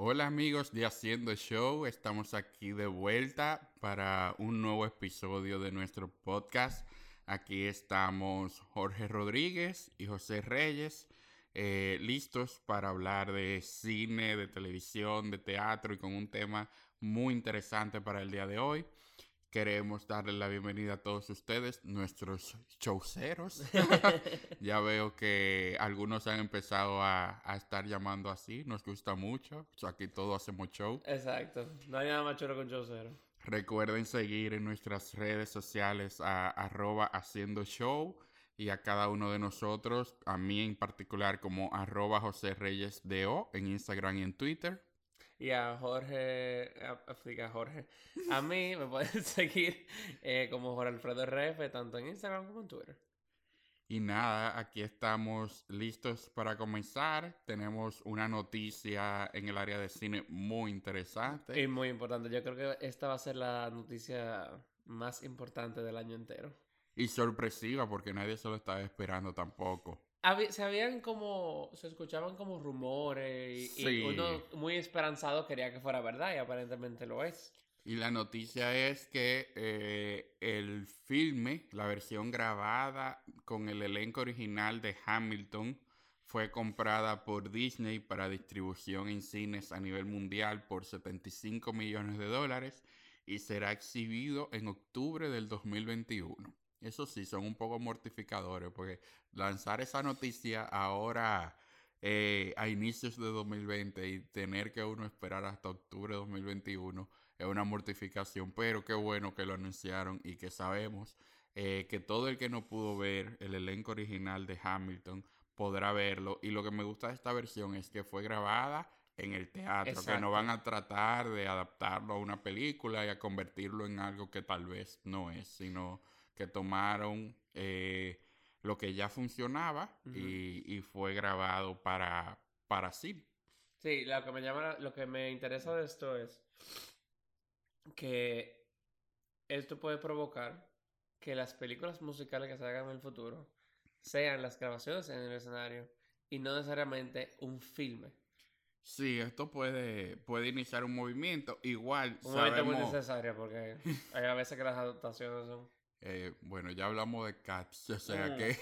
Hola amigos de Haciendo Show, estamos aquí de vuelta para un nuevo episodio de nuestro podcast. Aquí estamos Jorge Rodríguez y José Reyes, listos para hablar de cine, de televisión, de teatro y con un tema muy interesante para el día de hoy. Queremos darle la bienvenida a todos ustedes, nuestros showceros. Ya veo que algunos han empezado a estar llamando así, nos gusta mucho. O sea, aquí todos hacemos show. Exacto, no hay nada más chulo que un showcero. Recuerden seguir en nuestras redes sociales a @haciendoshow y a cada uno de nosotros, a mí en particular como @joserreyesdo en Instagram y en Twitter. Y a Jorge, a mí me pueden seguir como Jorge Alfredo RF, tanto en Instagram como en Twitter. Y nada, aquí estamos listos para comenzar. Tenemos una noticia en el área de cine muy interesante. Y muy importante. Yo creo que esta va a ser la noticia más importante del año entero. Y sorpresiva, porque nadie se lo estaba esperando tampoco. Se escuchaban como rumores y uno muy esperanzado quería que fuera verdad y aparentemente lo es. Y la noticia es que el filme, la versión grabada con el elenco original de Hamilton, fue comprada por Disney para distribución en cines a nivel mundial por $75 millones y será exhibido en octubre del 2021. Eso sí, son un poco mortificadores porque lanzar esa noticia ahora a inicios de 2020 y tener que uno esperar hasta octubre de 2021 es una mortificación, pero qué bueno que lo anunciaron y que sabemos que todo el que no pudo ver el elenco original de Hamilton podrá verlo. Y lo que me gusta de esta versión es que fue grabada en el teatro. Exacto. Que no van a tratar de adaptarlo a una película y a convertirlo en algo que tal vez no es, sino que tomaron lo que ya funcionaba. Uh-huh. y fue grabado para cine. Sí, lo que me interesa de esto es que esto puede provocar que las películas musicales que se hagan en el futuro sean las grabaciones en el escenario y no necesariamente un filme. Sí, esto puede iniciar un movimiento. Igual, un movimiento muy necesario porque hay a veces que las adaptaciones son... Bueno, ya hablamos de Cats, o sea que...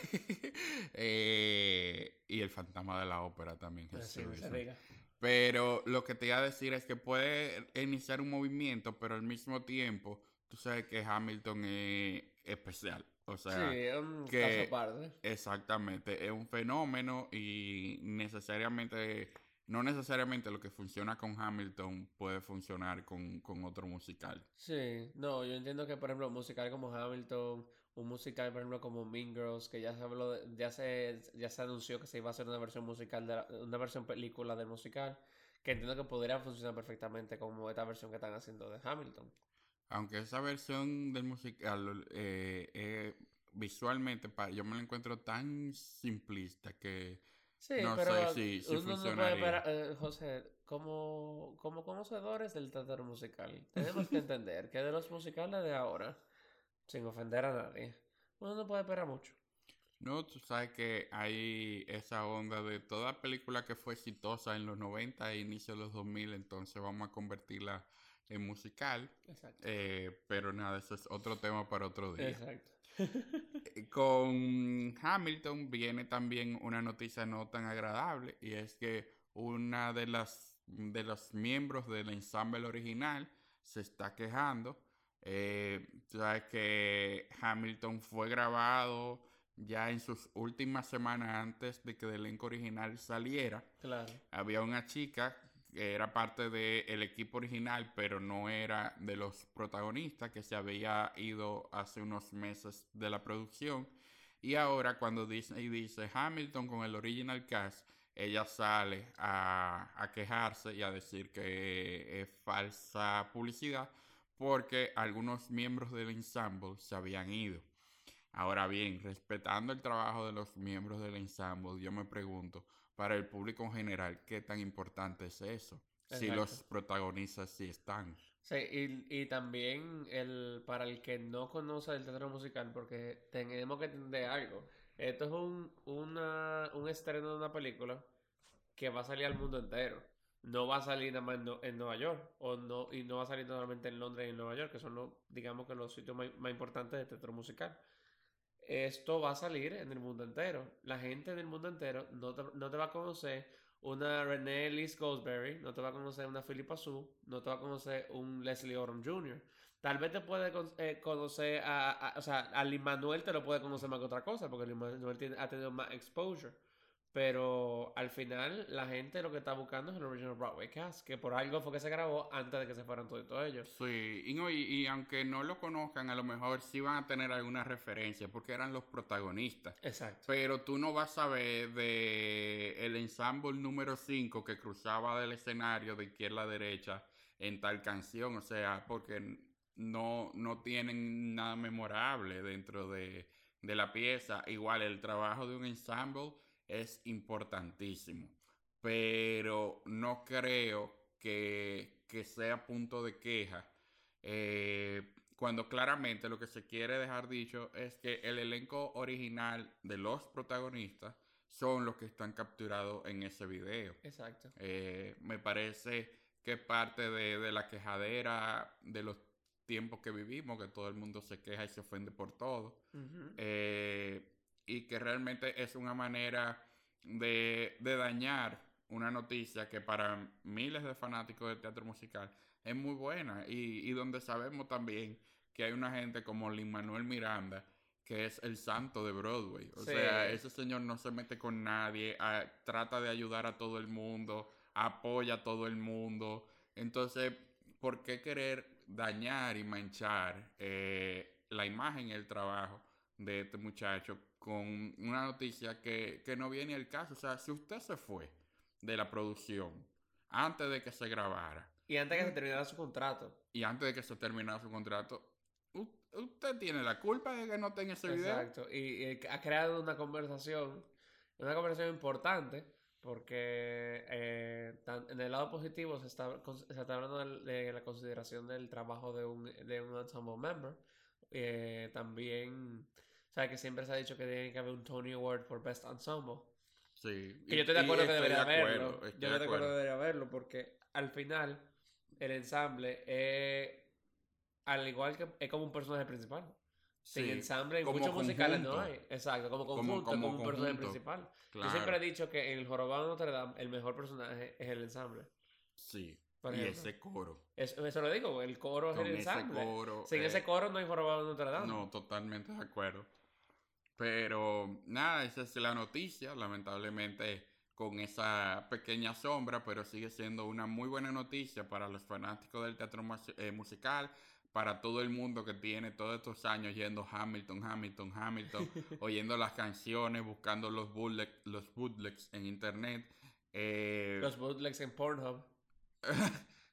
y El fantasma de la ópera también. Sí, pero lo que te iba a decir es que puede iniciar un movimiento, pero al mismo tiempo, tú sabes que Hamilton es especial. O sea, sí, caso aparte. Exactamente, es un fenómeno y no necesariamente lo que funciona con Hamilton puede funcionar con otro musical. Sí, no, yo entiendo que, por ejemplo, un musical como Hamilton, un musical, por ejemplo, como Mean Girls, que ya se anunció que se iba a hacer una versión musical, una versión película del musical, que entiendo que podría funcionar perfectamente como esta versión que están haciendo de Hamilton. Aunque esa versión del musical, visualmente, yo me la encuentro tan simplista que... Sí, no pero sé si funcionaría. No puede, José, como conocedores del teatro musical, tenemos que entender que de los musicales de ahora, sin ofender a nadie, uno no puede esperar mucho. No, tú sabes que hay esa onda de toda película que fue exitosa en los 90 e inicio de los 2000, entonces vamos a convertirla en musical. Exacto. Pero nada, eso es otro tema para otro día. Exacto. Con Hamilton viene también una noticia no tan agradable, y es que una de los miembros del ensamble original se está quejando. Sabes que Hamilton fue grabado ya en sus últimas semanas antes de que el elenco original saliera. Claro. Había una chica que era parte del equipo original, pero no era de los protagonistas, que se había ido hace unos meses de la producción. Y ahora, cuando Disney dice Hamilton con el original cast, ella sale a quejarse y a decir que es falsa publicidad, porque algunos miembros del ensemble se habían ido. Ahora bien, respetando el trabajo de los miembros del ensemble, yo me pregunto, para el público en general, ¿qué tan importante es eso? Exacto. Si los protagonistas sí están. Sí, y también para el que no conoce el teatro musical, porque tenemos que entender algo. Esto es un estreno de una película que va a salir al mundo entero. no va a salir nada más en Nueva York, y no va a salir normalmente en Londres y en Nueva York, que son digamos que los sitios más importantes de teatro musical. Esto va a salir en el mundo entero. La gente del mundo entero no te va a conocer una Renee Elise Goldsberry, no te va a conocer una Philippa Soo, no te va a conocer un Leslie Odom Jr. Tal vez te puede conocer a Lin-Manuel, te lo puede conocer más que otra cosa, porque Lin-Manuel ha tenido más exposure. Pero al final la gente lo que está buscando es el original Broadway cast, que por algo fue que se grabó antes de que se fueran todos ellos. Sí, y aunque no lo conozcan, a lo mejor sí van a tener alguna referencia, porque eran los protagonistas. Exacto. Pero tú no vas a ver de el ensemble número 5 que cruzaba del escenario de izquierda a derecha en tal canción, o sea, porque no tienen nada memorable dentro de la pieza. Igual el trabajo de un ensemble es importantísimo, pero no creo que sea punto de queja, cuando claramente lo que se quiere dejar dicho es que el elenco original de los protagonistas son los que están capturados en ese video. Exacto. Me parece que parte de la quejadera de los tiempos que vivimos, que todo el mundo se queja y se ofende por todo. Uh-huh. Y que realmente es una manera de dañar una noticia que para miles de fanáticos del teatro musical es muy buena. Y donde sabemos también que hay una gente como Lin-Manuel Miranda, que es el santo de Broadway. O sea, ese señor no se mete con nadie, trata de ayudar a todo el mundo, apoya a todo el mundo. Entonces, ¿por qué querer dañar y manchar la imagen y el trabajo de este muchacho con una noticia que no viene al caso? O sea, si usted se fue de la producción antes de que se grabara y antes de que se terminara su contrato usted tiene la culpa de que no tenga ese video. Exacto. Y ha creado una conversación importante, porque en el lado positivo se está hablando de la consideración del trabajo de un ensemble member. También, o sea, que siempre se ha dicho que tiene que haber un Tony Award por Best Ensemble. Sí. Que yo estoy de acuerdo que debería haberlo. Yo estoy de acuerdo que debería haberlo, porque al final el ensamble al igual que es como un personaje principal. Sí, sin ensamble, en muchos musicales no hay. Exacto, como un personaje principal. Claro. Yo siempre he dicho que en El Jorobado de Notre Dame el mejor personaje es el ensamble. Sí. Y ese coro. Eso lo digo, el coro es el ensamble. Sin ese coro no hay Jorobado de Notre Dame. No, totalmente de acuerdo. Pero nada, esa es la noticia, lamentablemente con esa pequeña sombra, pero sigue siendo una muy buena noticia para los fanáticos del teatro musical, para todo el mundo que tiene todos estos años yendo Hamilton, oyendo las canciones, buscando los bootlegs en internet. Los bootlegs en Pornhub.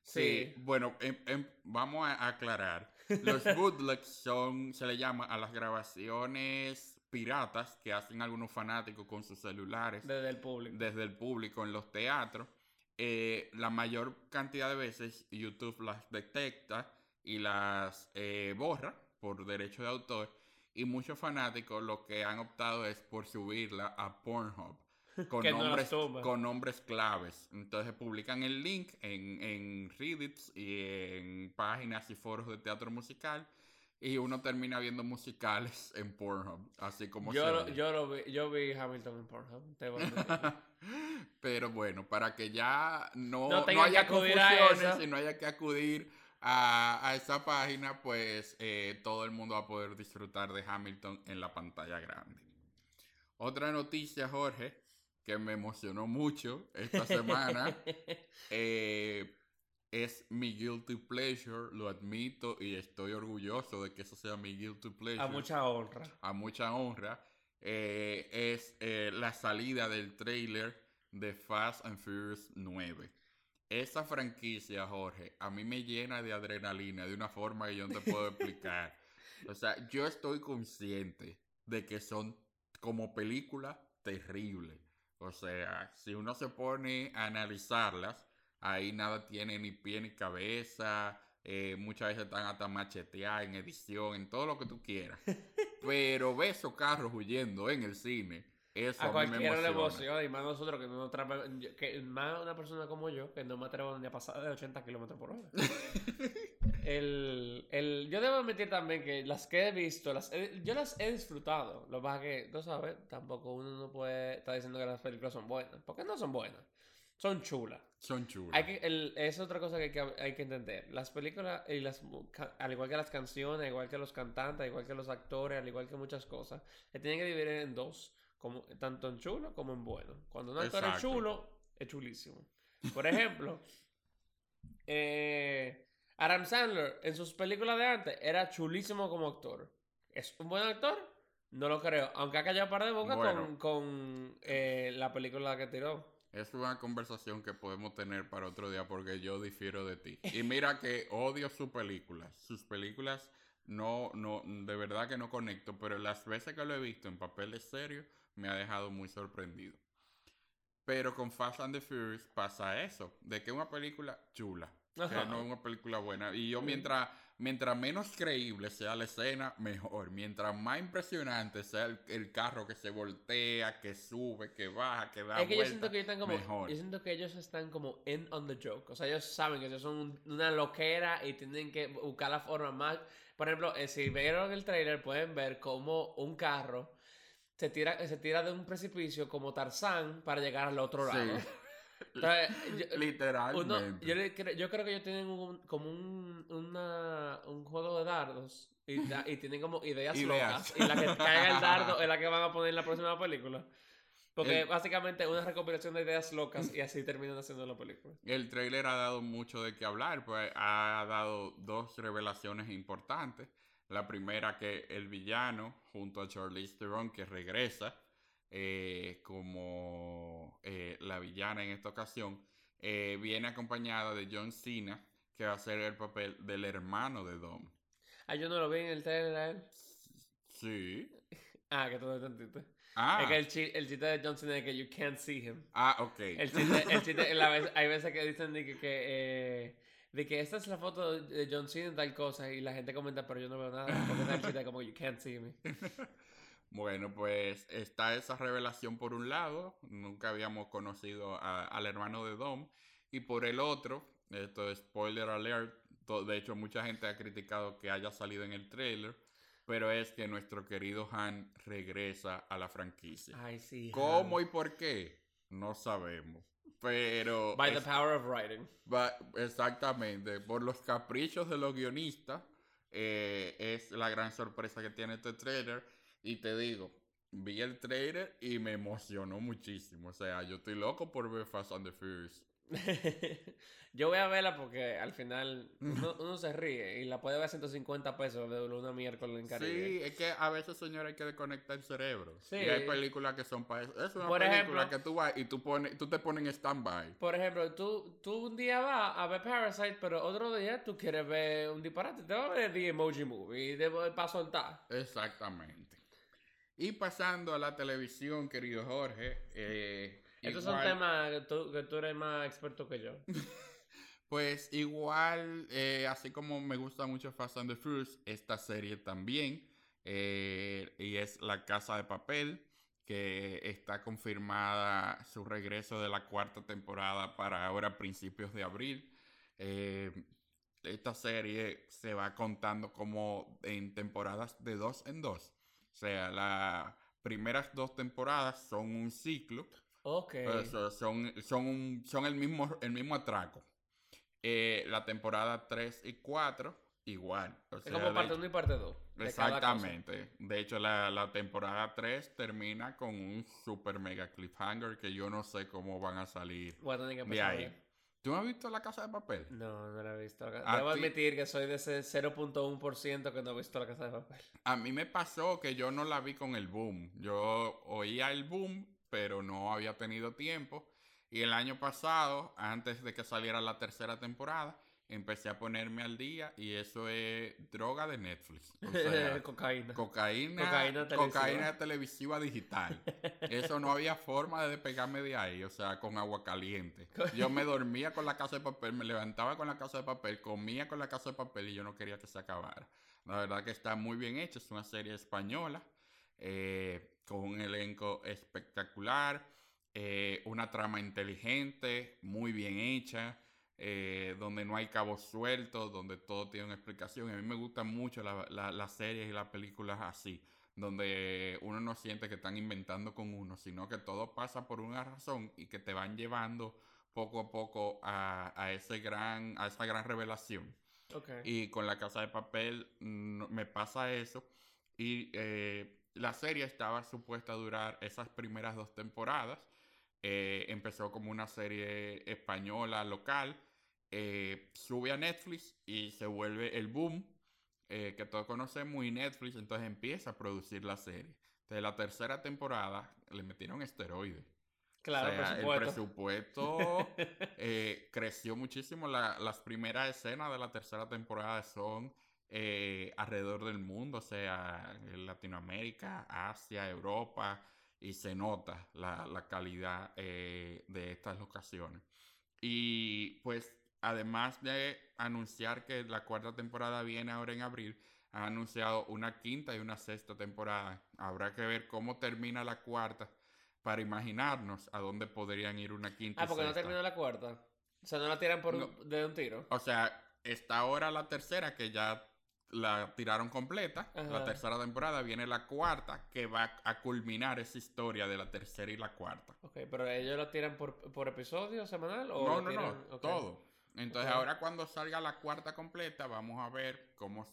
Sí, bueno, vamos a aclarar. Los bootlegs se le llama a las grabaciones piratas que hacen algunos fanáticos con sus celulares desde el público en los teatros. La mayor cantidad de veces YouTube las detecta y las borra por derecho de autor, y muchos fanáticos lo que han optado es por subirla a Pornhub con nombres claves. Entonces publican el link en Reddits y en páginas y foros de teatro musical, y uno termina viendo musicales en Pornhub, así como yo vi Hamilton en Pornhub. Pero bueno, para que ya no haya confusiones y no haya que acudir a esa página, pues todo el mundo va a poder disfrutar de Hamilton en la pantalla grande. Otra noticia, Jorge, que me emocionó mucho esta semana, es mi guilty pleasure, lo admito y estoy orgulloso de que eso sea mi guilty pleasure. A mucha honra. Es la salida del tráiler de Fast and Furious 9. Esa franquicia, Jorge, a mí me llena de adrenalina de una forma que yo no te puedo explicar. O sea, yo estoy consciente de que son como películas terribles. O sea, si uno se pone a analizarlas, ahí nada tiene ni pie ni cabeza. Muchas veces están hasta macheteadas en edición, en todo lo que tú quieras. Pero ves esos carros huyendo en el cine Eso a cualquiera le emociona, y más nosotros que no más una persona como yo que no me atrevo ni a pasar de 80 kilómetros por hora. Yo debo admitir también que las que he visto, yo las he disfrutado. Lo que pasa es que, tú sabes, tampoco uno no puede estar diciendo que las películas son buenas, porque no son buenas. Son chulas. Son chulas. Es otra cosa que hay que entender. Las películas, al igual que las canciones, al igual que los cantantes, al igual que los actores, al igual que muchas cosas, se tienen que dividir en dos. Como, tanto en chulo como en bueno. Cuando un actor es chulo, es chulísimo. Por ejemplo, Adam Sandler en sus películas de antes era chulísimo como actor. ¿Es un buen actor? No lo creo. Aunque ha callado un par de bocas con la película que tiró. Es una conversación que podemos tener para otro día porque yo difiero de ti. Y mira que odio sus películas. Sus películas no, de verdad que no conecto, pero las veces que lo he visto en papeles serios me ha dejado muy sorprendido. Pero con Fast and the Furious pasa eso, de que es una película chula, que no es una película buena. Y yo mientras menos creíble sea la escena, mejor. Mientras más impresionante sea el carro que se voltea, que sube, que baja, que da vuelta, yo siento que mejor. Yo siento que ellos están como in on the joke. O sea, ellos saben que ellos son una loquera y tienen que buscar la forma más. Por ejemplo, si vieron el trailer pueden ver como un carro se tira de un precipicio como Tarzán para llegar al otro lado. Sí. Entonces, literalmente. Yo creo que ellos tienen un juego de dardos y tienen como ideas locas. Y la que caiga el dardo es la que van a poner en la próxima película. Porque básicamente es una recopilación de ideas locas y así terminan haciendo la película. El tráiler ha dado mucho de qué hablar, pues ha dado dos revelaciones importantes. La primera, que el villano, junto a Charlize Theron, que regresa como la villana en esta ocasión, viene acompañada de John Cena, que va a hacer el papel del hermano de Dom. Ah, yo no lo vi en el trailer. Sí. Ah, que todo tantito. Ah. Es que el chiste de John Cena es que you can't see him. Ah, ok. El chiste hay veces que dicen de que esta es la foto de John Cena y tal cosa, y la gente comenta, pero yo no veo nada, porque está el chiste como you can't see me. Bueno, pues está esa revelación por un lado. Nunca habíamos conocido al hermano de Dom. Y por el otro, esto es spoiler alert. De hecho, mucha gente ha criticado que haya salido en el trailer. Pero es que nuestro querido Han regresa a la franquicia. Ay, sí. ¿Cómo y por qué? No sabemos. Pero... By the power of writing. Exactamente. Por los caprichos de los guionistas. Es la gran sorpresa que tiene este trailer. Y te digo, vi el trailer y me emocionó muchísimo. O sea, yo estoy loco por ver Fast and the Furious. Yo voy a verla porque al final uno se ríe y la puede ver a $150 de una miércoles en Caribe. Sí, es que a veces, señor, hay que desconectar el cerebro. Sí. Y hay películas que son para eso. Es una película que tú vas y tú te pones en stand-by. Por ejemplo, tú un día vas a ver Parasite, pero otro día tú quieres ver un disparate. Te vas a ver The Emoji Movie y te vas a soltar. Exactamente. Y pasando a la televisión, querido Jorge. Estos son temas que tú eres más experto que yo. Pues igual, así como me gusta mucho Fast and the Furious, esta serie también. Y es La Casa de Papel, que está confirmada su regreso de la cuarta temporada para ahora, principios de abril. Esta serie se va contando como en temporadas de 2 en 2. O sea, las primeras 2 temporadas son un ciclo. Ok. Son el mismo atraco. La temporada 3 y 4, igual. O sea, es como parte 1 y parte 2. Exactamente. De hecho, la temporada 3 termina con un super mega cliffhanger que yo no sé cómo van a salir de ahí. ¿Tú no has visto La Casa de Papel? No, no la he visto. Debo admitir que soy de ese 0.1% que no he visto La Casa de Papel. A mí me pasó que yo no la vi con el boom. Yo oía el boom, pero no había tenido tiempo. Y el año pasado, antes de que saliera la tercera temporada, empecé a ponerme al día y eso es droga de Netflix. O sea, cocaína televisiva digital. Eso no había forma de despegarme de ahí, o sea, con agua caliente. Yo me dormía con La Casa de Papel, me levantaba con La Casa de Papel, comía con La Casa de Papel y yo no quería que se acabara. La verdad que está muy bien hecha, es una serie española. con un elenco espectacular, una trama inteligente, muy bien hecha, donde no hay cabos sueltos, donde todo tiene una explicación. A mí me gustan mucho las series y las películas así, donde uno no siente que están inventando con uno, sino que todo pasa por una razón y que te van llevando poco a poco a esa gran revelación. Okay. Y con La Casa de Papel me pasa eso. Y la serie estaba supuesta a durar esas primeras 2 temporadas. Empezó como una serie española local, sube a Netflix y se vuelve el boom que todos conocemos, y Netflix entonces empieza a producir la serie. Entonces la tercera temporada le metieron esteroides. Claro, o sea, el presupuesto creció muchísimo. Las primeras escenas de la tercera temporada son alrededor del mundo, o sea, en Latinoamérica, Asia, Europa, y se nota la calidad de estas locaciones. Y pues, además de anunciar que la cuarta temporada viene ahora en abril, han anunciado una quinta y una sexta temporada. Habrá que ver cómo termina la cuarta, para imaginarnos a dónde podrían ir una quinta. Ah, porque sexta. No terminó la cuarta. O sea, no la tiran de un tiro. O sea, está ahora la tercera, que ya la tiraron completa. Ajá. La tercera temporada, viene la cuarta, que va a culminar esa historia de la tercera y la cuarta. Ok, pero ellos la tiran por episodio semanal o No, okay. Todo. Entonces, okay, ahora cuando salga la cuarta completa, vamos a ver cómo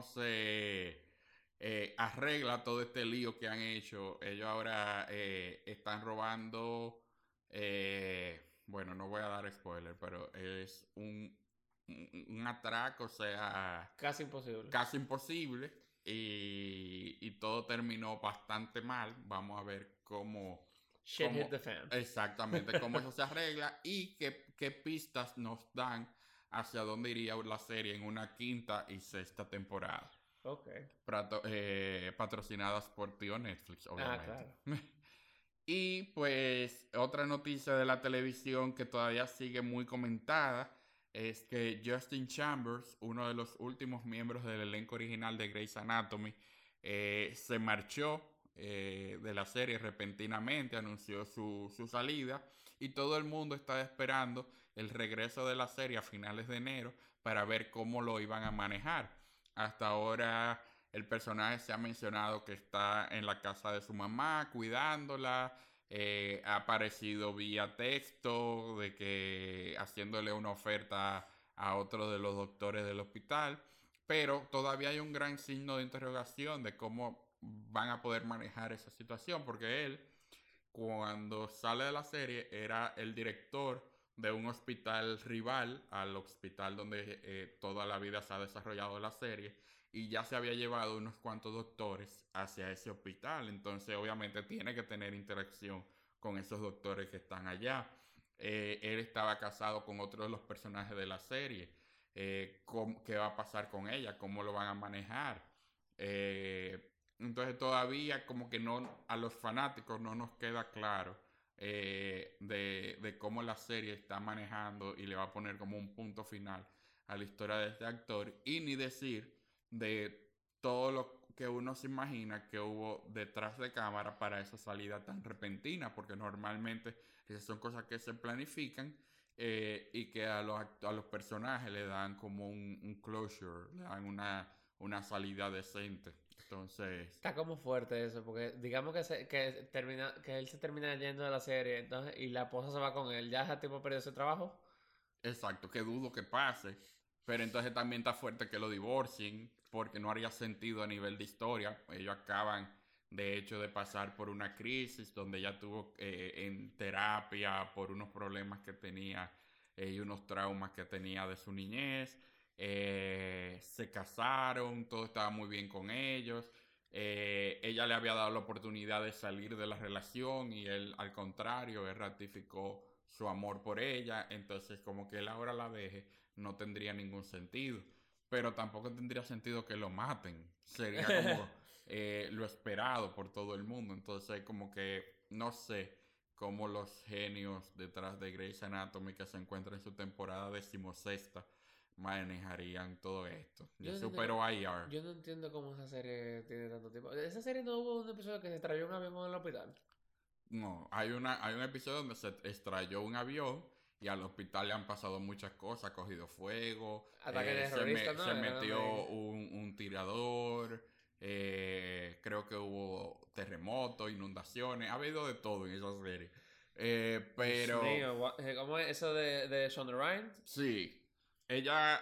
se arregla todo este lío que han hecho. Ellos ahora están robando, bueno, no voy a dar spoiler, pero es un atraco, o sea, casi imposible, y todo terminó bastante mal. Vamos a ver cómo hit the fan. Exactamente, cómo eso se arregla y qué pistas nos dan hacia dónde iría la serie en una quinta y sexta temporada. Okay. Patrocinadas por tío Netflix, obviamente. Ah, claro. Y pues otra noticia de la televisión que todavía sigue muy comentada es que Justin Chambers, uno de los últimos miembros del elenco original de Grey's Anatomy, se marchó de la serie repentinamente, anunció su salida, y todo el mundo estaba esperando el regreso de la serie a finales de enero para ver cómo lo iban a manejar. Hasta ahora el personaje se ha mencionado que está en la casa de su mamá cuidándola. Ha aparecido vía texto de que haciéndole una oferta a otro de los doctores del hospital. Pero todavía hay un gran signo de interrogación de cómo van a poder manejar esa situación. Porque él, cuando sale de la serie, era el director de un hospital rival al hospital donde toda la vida se ha desarrollado la serie, y ya se había llevado unos cuantos doctores hacia ese hospital. Entonces, obviamente, tiene que tener interacción con esos doctores que están allá. Él estaba casado con otro de los personajes de la serie. ¿Qué va a pasar con ella? ¿Cómo lo van a manejar? Entonces, todavía como que no, a los fanáticos no nos queda claro de cómo la serie está manejando y le va a poner como un punto final a la historia de este actor, y ni decir de todo lo que uno se imagina que hubo detrás de cámara para esa salida tan repentina, porque normalmente esas son cosas que se planifican y que a los personajes le dan como un closure, le dan una salida decente. Entonces está como fuerte eso, porque digamos que él se termina yendo de la serie, entonces, y la esposa se va con él, ya ese tipo perdió ese trabajo. Exacto, que dudo que pase. Pero entonces también está fuerte que lo divorcien, porque no haría sentido a nivel de historia. Ellos acaban, de hecho, de pasar por una crisis donde ella tuvo en terapia por unos problemas que tenía y unos traumas que tenía de su niñez. Se casaron, todo estaba muy bien con ellos. Ella le había dado la oportunidad de salir de la relación y él, al contrario, él ratificó su amor por ella. Entonces, como que él ahora la deje, no tendría ningún sentido. Pero tampoco tendría sentido que lo maten. Sería como lo esperado por todo el mundo. Entonces, como que no sé cómo los genios detrás de Grey's Anatomy, que se encuentra en su temporada 16ª, manejarían todo esto. Ya superó a ER. Yo no entiendo cómo esa serie tiene tanto tiempo. Esa serie no hubo un episodio que se estrelló un avión en el hospital. No, hay un episodio donde se estrelló un avión y al hospital le han pasado muchas cosas, ha cogido fuego, se metió un tirador, creo que hubo terremotos, inundaciones, ha habido de todo en esa serie. Pero... Sí, ¿cómo es eso de Shonda Rhimes? Sí, ella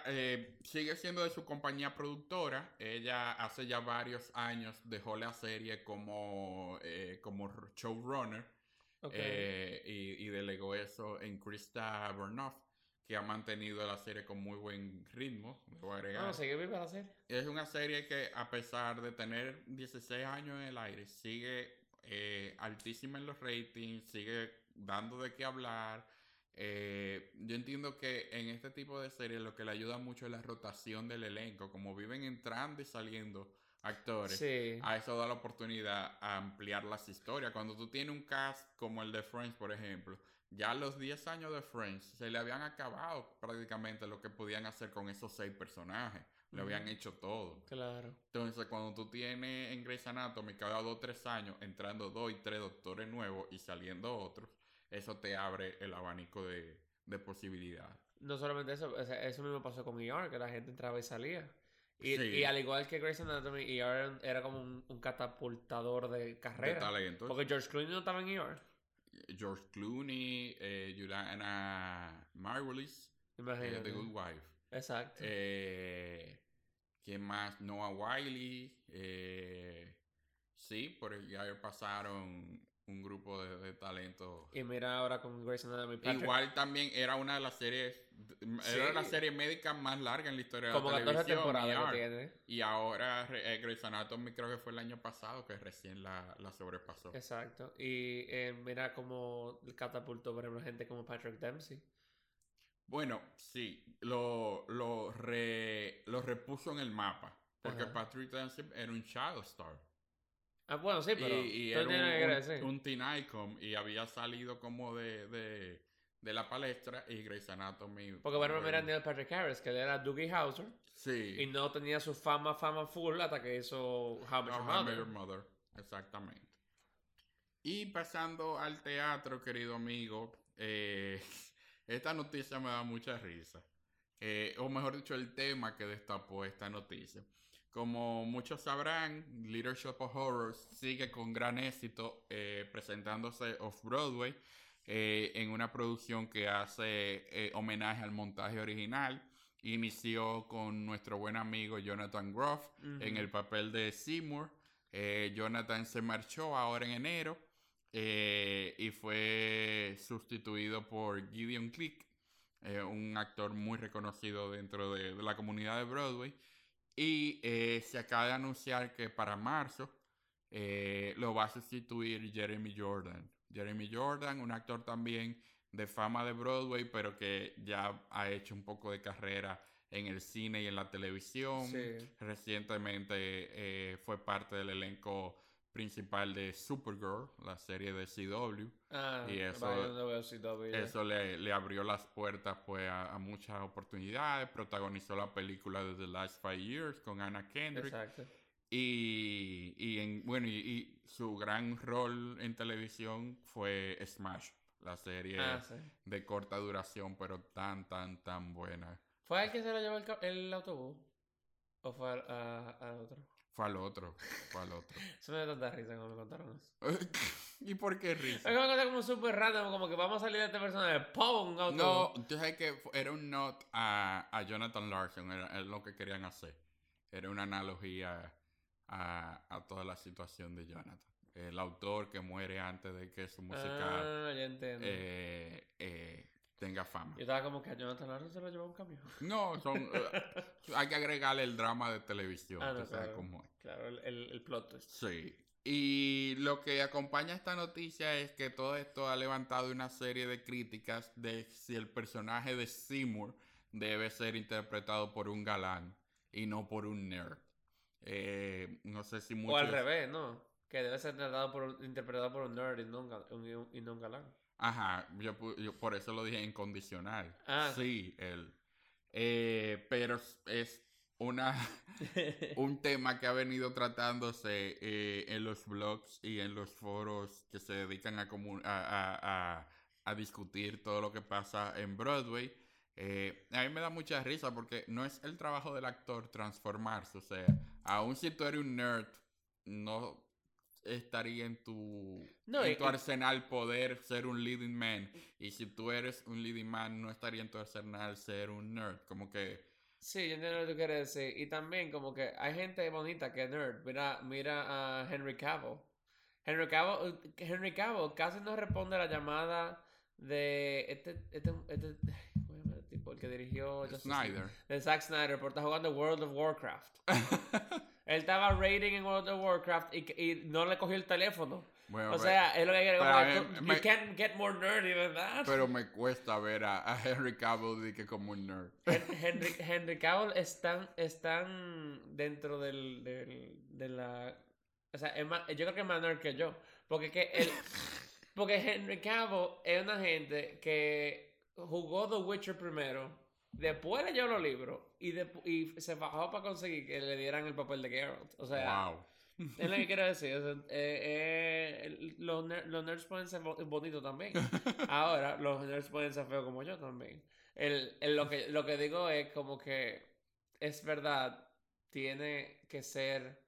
sigue siendo de su compañía productora. Ella hace ya varios años dejó la serie como showrunner. Okay. Y delegó eso en Krista Burnoff, que ha mantenido la serie con muy buen ritmo. ¿Sigue viva la serie? Es una serie que, a pesar de tener 16 años en el aire, sigue altísima en los ratings, sigue dando de qué hablar. Yo entiendo que en este tipo de series lo que le ayuda mucho es la rotación del elenco, como viven entrando y saliendo actores, sí. A eso da la oportunidad a ampliar las historias. Cuando tú tienes un cast como el de Friends, por ejemplo, ya a los 10 años de Friends se le habían acabado prácticamente lo que podían hacer con esos 6 personajes. Lo habían hecho todo. Claro. Entonces, cuando tú tienes en Grey's Anatomy cada 2 o 3 años entrando 2 y 3 doctores nuevos y saliendo otros, eso te abre el abanico de posibilidades. No solamente eso, o sea, eso mismo pasó con ER, que la gente entraba y salía. Y al igual que Grey's Anatomy, ER era como un catapultador de carrera. De talento. Porque George Clooney no estaba en ER. George Clooney, Juliana Margulies, The Good Wife. Exacto. ¿Quién más? Noah Wiley. Sí, por ahí pasaron un grupo de talentos. Y mira ahora con Grey's Anatomy. Igual también era una de las series... Sí. Era la serie médica más larga en la historia como de la televisión. Como 14 temporadas tiene. Y ahora Grey's Anatomy creo que fue el año pasado que recién la sobrepasó. Exacto. Y mira como catapultó, por ejemplo, gente como Patrick Dempsey. Bueno, sí. Lo repuso en el mapa. Porque Patrick Dempsey era un shadow star. Ah, bueno, sí, pero... Y era un teen icon y había salido como de la palestra y Grey's Anatomy... Porque bueno, mira Neil Patrick Harris, que él era Doogie Howser. Sí. Y no tenía su fama full hasta que hizo How I Met Your Mother. Exactamente. Y pasando al teatro, querido amigo, esta noticia me da mucha risa. O mejor dicho, el tema que destapó esta noticia. Como muchos sabrán, Little Shop of Horrors sigue con gran éxito presentándose off-Broadway en una producción que hace homenaje al montaje original. Inició con nuestro buen amigo Jonathan Groff en el papel de Seymour. Jonathan se marchó ahora en enero y fue sustituido por Gideon Click, un actor muy reconocido dentro de la comunidad de Broadway. Y se acaba de anunciar que para marzo lo va a sustituir Jeremy Jordan. Jeremy Jordan, un actor también de fama de Broadway, pero que ya ha hecho un poco de carrera en el cine y en la televisión. Sí. Recientemente fue parte del elenco principal de Supergirl, la serie de CW. Y eso le abrió las puertas pues, a muchas oportunidades. Protagonizó la película de The Last Five Years con Anna Kendrick. Exacto. Y su gran rol en televisión fue Smash, la serie de corta duración, pero tan buena. ¿Fue el que se lo llevó el autobús? ¿O fue al otro? Fue al otro. Eso me da tanta risa cuando me contaron eso. ¿Y por qué risa? Es una cosa como súper random, como que vamos a salir de esta persona de ¡pum! Auto. No, yo sé que era un nod a Jonathan Larson, era lo que querían hacer. Era una analogía a toda la situación de Jonathan. El autor que muere antes de que su musical ya entiendo. Tenga fama. Yo estaba como que a Jonathan Larson se lo llevó un camión. No, hay que agregarle el drama de televisión. No, claro, cómo es. Claro, el plot twist. Sí. Y lo que acompaña esta noticia es que todo esto ha levantado una serie de críticas de si el personaje de Seymour debe ser interpretado por un galán y no por un nerd. No sé si muchos... O al revés, ¿no? Que debe ser interpretado por un nerd y no un galán. Ajá, yo por eso lo dije incondicional. Sí, él. Pero es un tema que ha venido tratándose en los blogs y en los foros que se dedican a discutir todo lo que pasa en Broadway. A mí me da mucha risa porque no es el trabajo del actor transformarse. O sea, aún si tú eres un nerd, no estaría en tu arsenal poder ser un leading man. Y si tú eres un leading man, no estaría en tu arsenal ser un nerd. Como que... Sí, yo entiendo lo que tú quieres decir. Y también como que hay gente bonita que es nerd. Mira a Henry Cavill. Henry Cavill casi no responde a la llamada de este tipo, el que dirigió Snyder. De Zack Snyder, por estar jugando World of Warcraft. Él estaba raiding en World of Warcraft y no le cogió el teléfono. Bueno, o sea, es lo que quiere decir. You can't get more nerdy than that. Pero me cuesta ver a Henry Cavill de que como un nerd. Henry Cavill están dentro de la... O sea, yo creo que es más nerd que yo. Porque Henry Cavill es una gente que jugó The Witcher primero. Después leyó los libros y se bajó para conseguir que le dieran el papel de Geralt. O sea, wow. Es lo que quiero decir. O sea, los nerds pueden ser bonitos también. Ahora, los nerds pueden ser feos como yo también. Lo que digo es como que es verdad, tiene que ser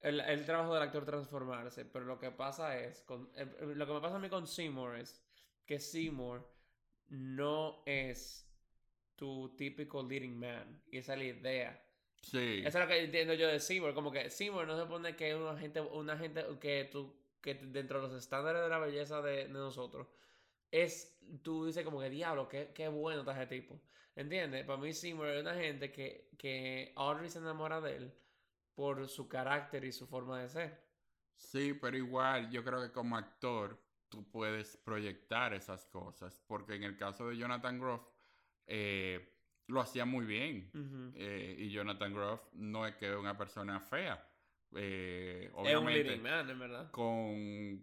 el trabajo del actor transformarse. Pero lo que pasa es, lo que me pasa a mí con Seymour es que Seymour no es tu típico leading man. Y esa es la idea. Sí. Eso es lo que entiendo yo de Seymour. Como que Seymour no se pone que es una gente que dentro de los estándares de la belleza de nosotros. Es, tú dices como que diablo, qué bueno está ese tipo. ¿Entiendes? Para mí Seymour es una gente que Audrey se enamora de él por su carácter y su forma de ser. Sí, pero igual yo creo que como actor tú puedes proyectar esas cosas. Porque en el caso de Jonathan Groff, lo hacía muy bien. Uh-huh. Y Jonathan Groff no es que es una persona fea. Obviamente, es un leading man, en verdad. Con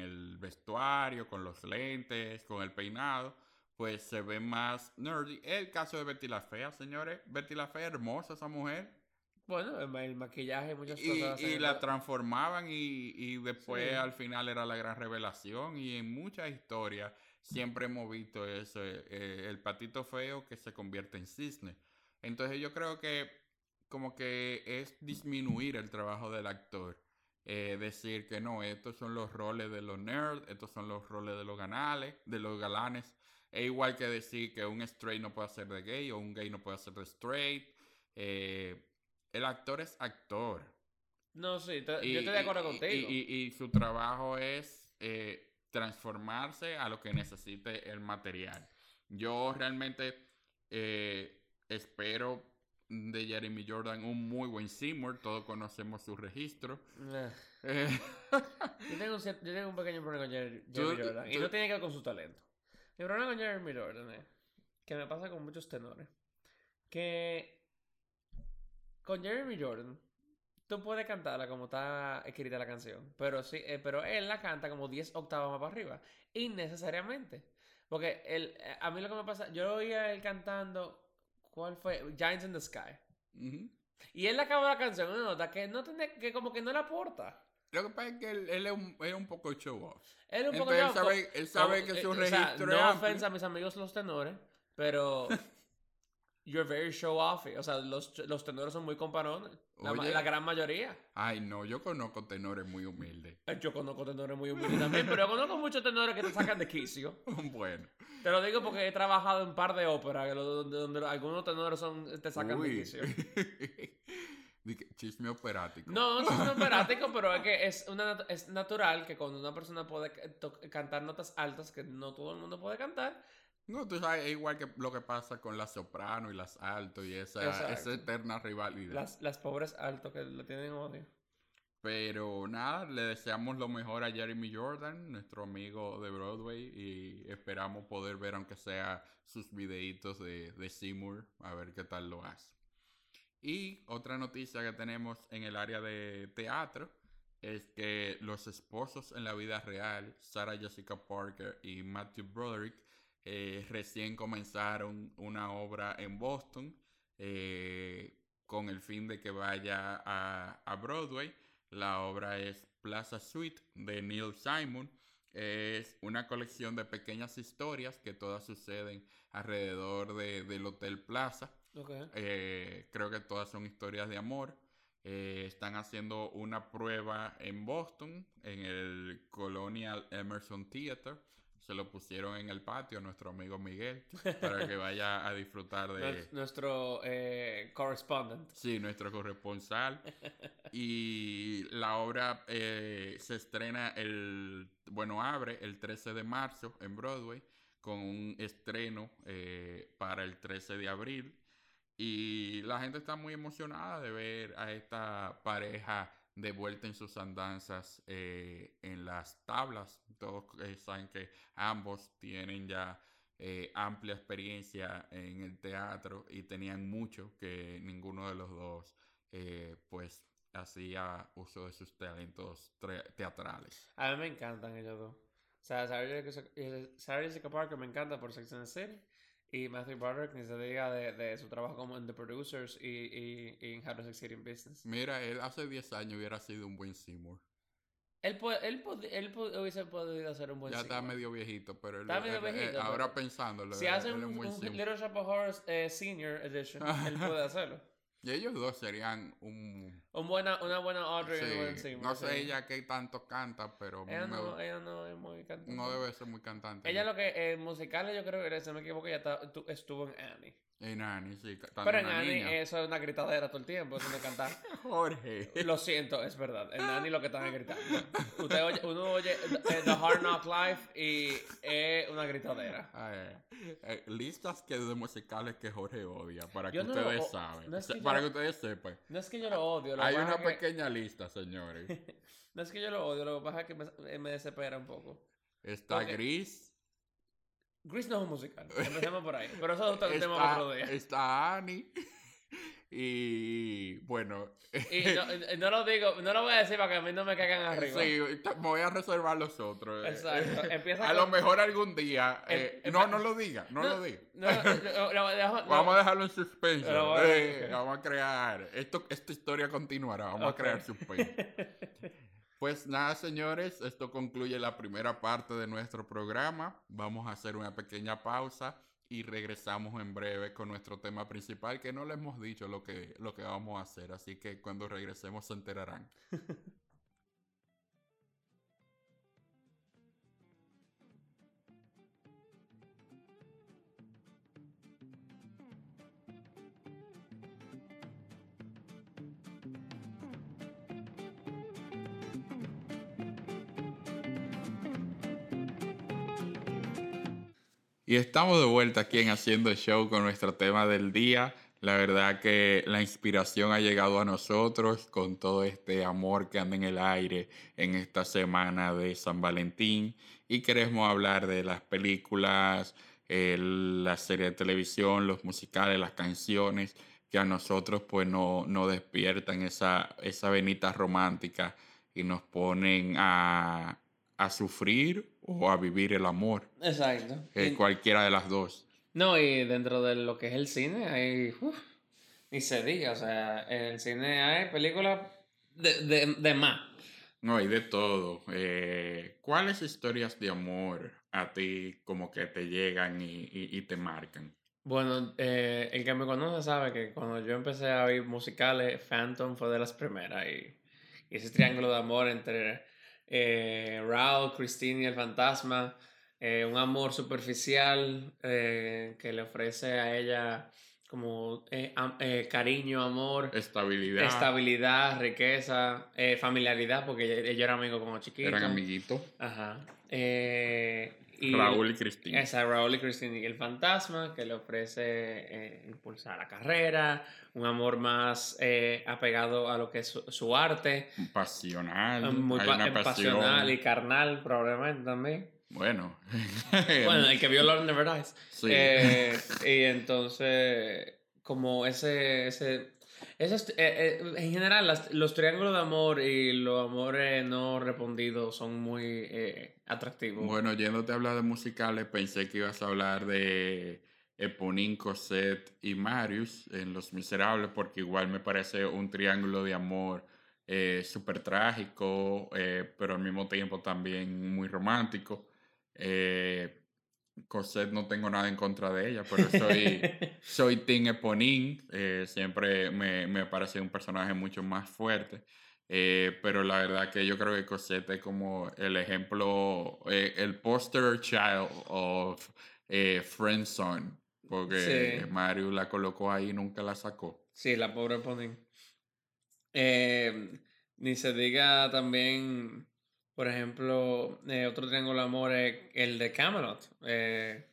el vestuario, con los lentes, con el peinado, pues se ve más nerdy. El caso de Betty la Fea, señores. Betty la Fea, hermosa esa mujer. Bueno, el maquillaje, muchas cosas. Y la transformaban y después sí. Al final era la gran revelación. Y en muchas historias siempre hemos visto eso, el patito feo que se convierte en cisne. Entonces yo creo que como que es disminuir el trabajo del actor. Decir que no, estos son los roles de los nerds, estos son los roles de los galanes. Es igual que decir que un straight no puede ser de gay o un gay no puede ser de straight. El actor es actor. No, sí, yo estoy de acuerdo contigo. Y su trabajo es... transformarse a lo que necesite el material. Yo realmente espero de Jeremy Jordan un muy buen Seymour. Todos conocemos su registro. Yo tengo un pequeño problema con Jeremy Jordan. Y no tiene que ver con su talento. Mi problema con Jeremy Jordan es que me pasa con muchos tenores. Que con Jeremy Jordan tú puedes cantarla como está escrita la canción, pero sí, pero él la canta como 10 octavas más para arriba, innecesariamente. Porque a mí lo que me pasa, yo oía él cantando, ¿cuál fue? Giants in the Sky. Uh-huh. Y él acaba la canción en una nota que no tiene, que como que no la aporta. Lo que pasa es que él era un poco show off. Él sabe que su registro es amplio. No ofensa a mis amigos los tenores, pero... You're very show off. O sea, los tenores son muy comparones. La gran mayoría. Ay, no, yo conozco tenores muy humildes. Yo conozco tenores muy humildes también, pero yo conozco muchos tenores que te sacan de quicio. Bueno. Te lo digo porque he trabajado en un par de óperas donde algunos tenores te sacan de quicio. Chisme operático. No, chisme operático, pero es que es natural que cuando una persona puede cantar notas altas que no todo el mundo puede cantar. No, tú sabes, es igual que lo que pasa con las soprano y las alto y esa eterna rivalidad. Las pobres alto que lo tienen odio. Pero nada, le deseamos lo mejor a Jeremy Jordan, nuestro amigo de Broadway, y esperamos poder ver aunque sea sus videitos de Seymour, a ver qué tal lo hace. Y otra noticia que tenemos en el área de teatro es que los esposos en la vida real, Sarah Jessica Parker y Matthew Broderick, Recién comenzaron una obra en Boston con el fin de que vaya a Broadway. La obra es Plaza Suite de Neil Simon. Es una colección de pequeñas historias que todas suceden alrededor del Hotel Plaza. Okay. Creo que todas son historias de amor. Están haciendo una prueba en Boston, en el Colonial Emerson Theater. Se lo pusieron en el patio a nuestro amigo Miguel para que vaya a disfrutar de... Nuestro correspondent. Sí, nuestro corresponsal. Y la obra se estrena abre el 13 de marzo en Broadway, con un estreno para el 13 de abril. Y la gente está muy emocionada de ver a esta pareja de vuelta en sus andanzas en las tablas. Todos saben que ambos tienen ya amplia experiencia en el teatro y tenían mucho que ninguno de los dos pues hacía uso de sus talentos teatrales. A mí me encantan ellos dos. O sea, Sarah Jessica Parker me encanta por Sex and the City, y Matthew Broderick, ni se diga de su trabajo como en The Producers y en How to Succeed in Business. Mira, él hace 10 años hubiera sido un buen Seymour. Él hubiese podido ser un buen Seymour. Ya está medio viejito, pero él... Está medio viejito, ahora pensándolo. Si hace un Little Shop of Horrors Senior Edition, él puede hacerlo. Y ellos dos serían una buena Audrey y un buen Seymour. No sé ella qué tanto canta, pero... Ella no es muy cantante. No debe ser muy cantante. Ella lo que... musicales yo creo que, si me equivoco, ella estuvo en Annie. En Annie, sí. Pero en Annie eso es una gritadera todo el tiempo, sin cantar. Jorge. Lo siento, es verdad. En Annie lo que están gritando. Uno oye The Hard Knock Life y es una gritadera. Listas que de musicales que Jorge odia, para que ustedes saben. Para que ustedes sepan. No es que yo lo odio. Hay una pequeña lista, señores. No es que yo lo odio, lo que pasa es que me desespera un poco. Está Gris. Gris no es un musical, empecemos por ahí. Pero eso es otro tema para otro día. Está Annie. Y bueno. Y no lo digo, no lo voy a decir para que a mí no me caigan arriba. Sí, me voy a reservar los otros. Exacto. Empieza lo mejor algún día. No lo diga. Vamos a dejarlo en suspenso. Vamos a crear. Esta historia continuará. Vamos a crear suspenso. Pues nada, señores, esto concluye la primera parte de nuestro programa. Vamos a hacer una pequeña pausa y regresamos en breve con nuestro tema principal, que no le hemos dicho lo que vamos a hacer, así que cuando regresemos se enterarán. Y estamos de vuelta aquí en Haciendo el Show con nuestro tema del día. La verdad que la inspiración ha llegado a nosotros con todo este amor que anda en el aire en esta semana de San Valentín. Y queremos hablar de las películas, las series de televisión, los musicales, las canciones que a nosotros pues no despiertan esa venita romántica y nos ponen a sufrir o a vivir el amor. Exacto. Cualquiera de las dos. No, y dentro de lo que es el cine hay... y se diga, o sea, en el cine hay películas de más. No, y de todo. ¿Cuáles historias de amor a ti como que te llegan y te marcan? Bueno, el que me conoce sabe que cuando yo empecé a oír musicales, Phantom fue de las primeras. Y ese triángulo de amor entre... Raúl, Christine y el fantasma, un amor superficial que le ofrece a ella como cariño, amor, estabilidad, riqueza, familiaridad, porque ellos eran amigos como chiquitos, eran amiguitos. Ajá. Raúl y Christine. Esa, Raúl y Christine y el fantasma, que le ofrece impulsar la carrera, un amor más apegado a lo que es su arte. Pasional. Muy pasional y carnal, probablemente también. Bueno, el que vio Lord Never Dies. Sí. Y entonces, como ese Esas, en general, los triángulos de amor y los amores no respondidos son muy atractivos. Bueno, yéndote a hablar de musicales, pensé que ibas a hablar de Eponine, Cosette y Marius en Los Miserables, porque igual me parece un triángulo de amor súper trágico, pero al mismo tiempo también muy romántico. Cosette no tengo nada en contra de ella, pero soy Team Eponine. Siempre me parece un personaje mucho más fuerte, pero la verdad que yo creo que Cosette es como el ejemplo, el poster child of friendzone, porque sí. Mario la colocó ahí y nunca la sacó. Sí, la pobre Eponine. Ni se diga también. Por ejemplo, otro triángulo de amor es el de Camelot, el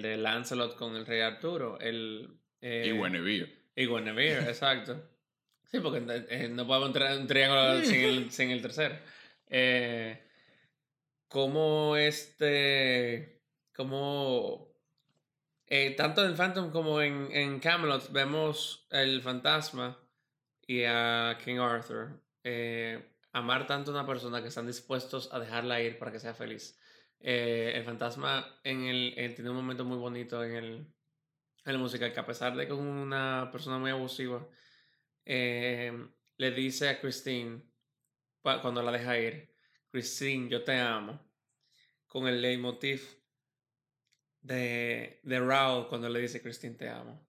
de Lancelot con el rey Arturo, y Guinevere. Y Guinevere, exacto. Sí, porque no podemos entrar un triángulo sin el tercero. Tanto en Phantom como en Camelot vemos el fantasma y a King Arthur. Amar tanto a una persona que están dispuestos a dejarla ir para que sea feliz. El fantasma tiene un momento muy bonito en la música, que a pesar de que es una persona muy abusiva, le dice a Christine, cuando la deja ir, Christine, yo te amo, con el leitmotiv de Raoul cuando le dice Christine, te amo.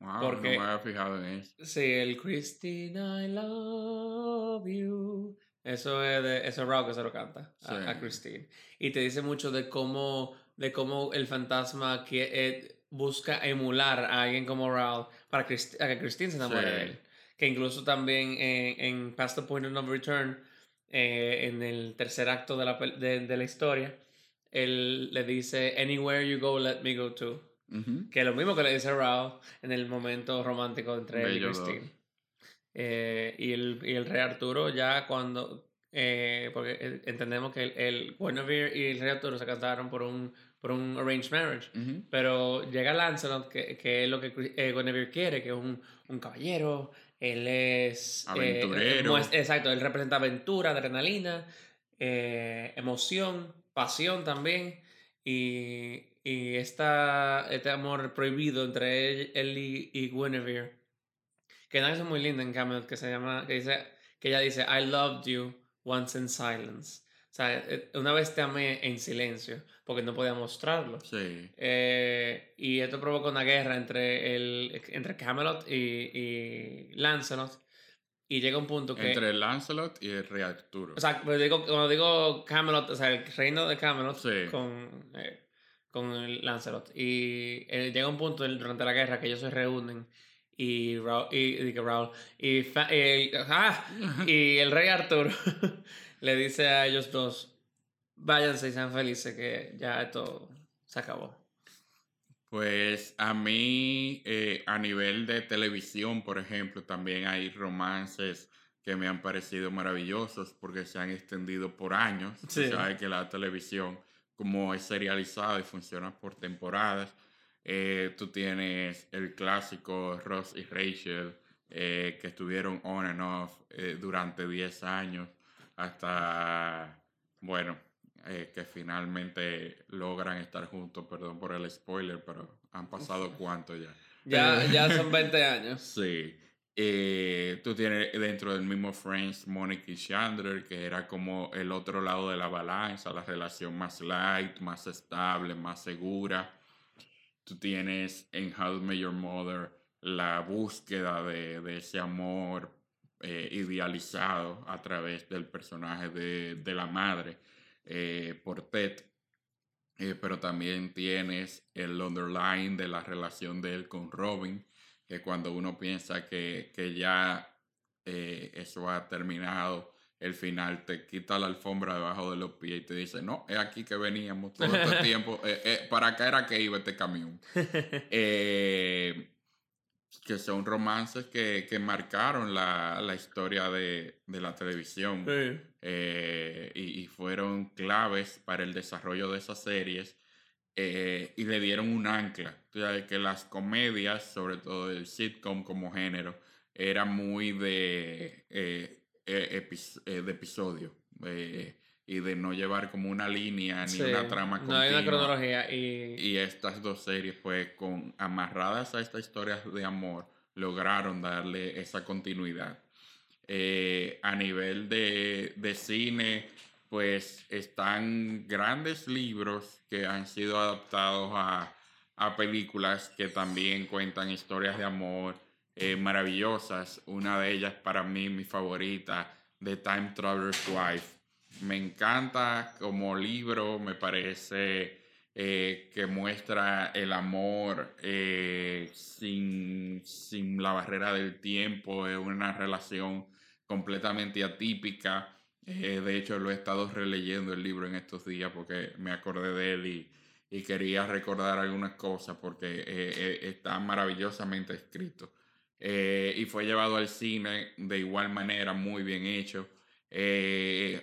Wow, porque, no me había fijado en eso. Sí, el Christine, I love you. Eso es Raúl que se lo canta a Christine. Y te dice mucho de cómo el fantasma busca emular a alguien como Raúl para que Christine se enamore de él. Que incluso también en Past the Point of No Return, en el tercer acto de la historia, él le dice, anywhere you go, let me go too. Uh-huh. Que es lo mismo que le dice Raoul en el momento romántico entre él y Christine. Y el rey Arturo, ya cuando porque entendemos que el Guinevere y el rey Arturo se casaron por un arranged marriage, uh-huh. Pero llega Lancelot, que es lo que Guinevere quiere, que es un caballero. Él es aventurero, exacto, él representa aventura, adrenalina, emoción, pasión también. Y este amor prohibido entre él y Guinevere, que es una canción muy linda en Camelot, que ella dice, I loved you once in silence. O sea, una vez te amé en silencio, porque no podía mostrarlo. Sí. Y esto provoca una guerra entre Camelot y Lancelot. Y llega un punto que... Entre Lancelot y el rey Arturo. O sea, cuando digo Camelot, o sea, el reino de Camelot, sí. Con Lancelot. Y llega un punto durante la guerra que ellos se reúnen y el rey Arturo le dice a ellos dos, váyanse y sean felices, que ya esto se acabó. Pues a mí, a nivel de televisión, por ejemplo, también hay romances que me han parecido maravillosos porque se han extendido por años. Sí. Sabes que la televisión, como es serializado y funciona por temporadas, tú tienes el clásico Ross y Rachel, que estuvieron on and off durante 10 años hasta, bueno, que finalmente logran estar juntos. Perdón por el spoiler, pero han pasado cuánto ya. Ya son 20 años. Sí. Tú tienes dentro del mismo Friends Monica y Chandler, que era como el otro lado de la balanza, la relación más light, más estable, más segura. Tú tienes en How I Met Your Mother la búsqueda de ese amor idealizado a través del personaje de la madre, por Ted. Pero también tienes el underline de la relación de él con Robin, que cuando uno piensa que ya eso ha terminado, el final te quita la alfombra debajo de los pies y te dice, no, es aquí que veníamos todo este tiempo, para acá era que iba este camión. Que son romances que marcaron la historia de la televisión, sí. Y fueron claves para el desarrollo de esas series. Y le dieron un ancla. O sea, que las comedias, sobre todo el sitcom como género, era muy de episodio y de no llevar como una línea ni una trama continua. No hay una cronología. Y estas dos series, pues, amarradas a estas historias de amor, lograron darle esa continuidad. A nivel de cine, pues están grandes libros que han sido adaptados a películas que también cuentan historias de amor maravillosas. Una de ellas, para mí, mi favorita, The Time Traveler's Wife. Me encanta como libro, me parece que muestra el amor sin la barrera del tiempo. Es una relación completamente atípica. De hecho, lo he estado releyendo el libro en estos días porque me acordé de él y quería recordar algunas cosas porque está maravillosamente escrito. Y fue llevado al cine de igual manera, muy bien hecho.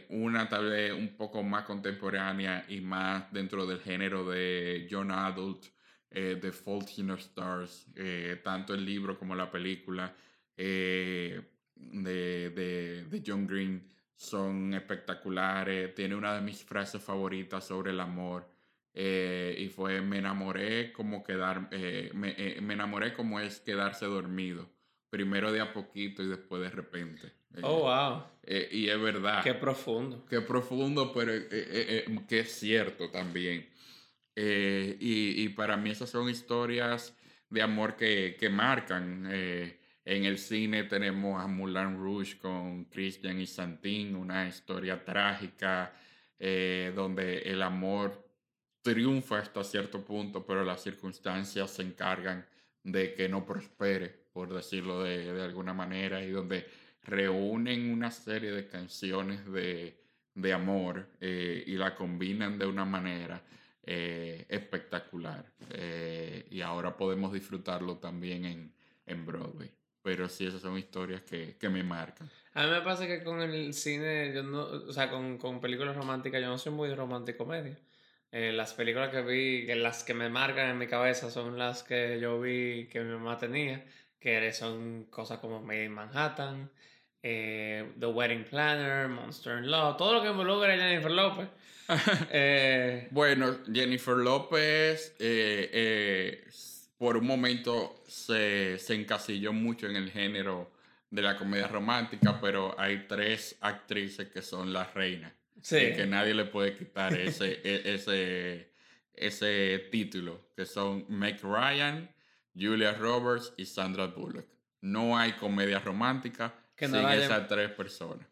Una tal vez un poco más contemporánea y más dentro del género de young adult, The Fault in Our Stars, tanto el libro como la película de John Green son espectaculares. Tiene una de mis frases favoritas sobre el amor, y fue: me enamoré como es quedarse dormido, primero de a poquito y después de repente. Oh, wow. Y es verdad. Qué profundo. Qué profundo, pero que es cierto también. Y para mí esas son historias de amor que marcan. En el cine tenemos a Moulin Rouge con Christian y Santin, una historia trágica donde el amor triunfa hasta cierto punto, pero las circunstancias se encargan de que no prospere, por decirlo de alguna manera, y donde reúnen una serie de canciones de amor y la combinan de una manera espectacular. Y ahora podemos disfrutarlo también en Broadway. Pero sí, esas son historias que me marcan. A mí me pasa que con el cine, yo no, o sea, con películas románticas, yo no soy muy de romanticomedia. Las películas que vi, las que me marcan en mi cabeza, son las que yo vi que mi mamá tenía, que son cosas como Made in Manhattan, The Wedding Planner, Monster in Law, todo lo que involucra a Jennifer Lopez. Bueno, Jennifer Lopez por un momento se encasilló mucho en el género de la comedia romántica, pero hay tres actrices que son las reinas. Sí. Y que nadie le puede quitar ese título, que son Meg Ryan, Julia Roberts y Sandra Bullock. No hay comedia romántica sin esas tres personas.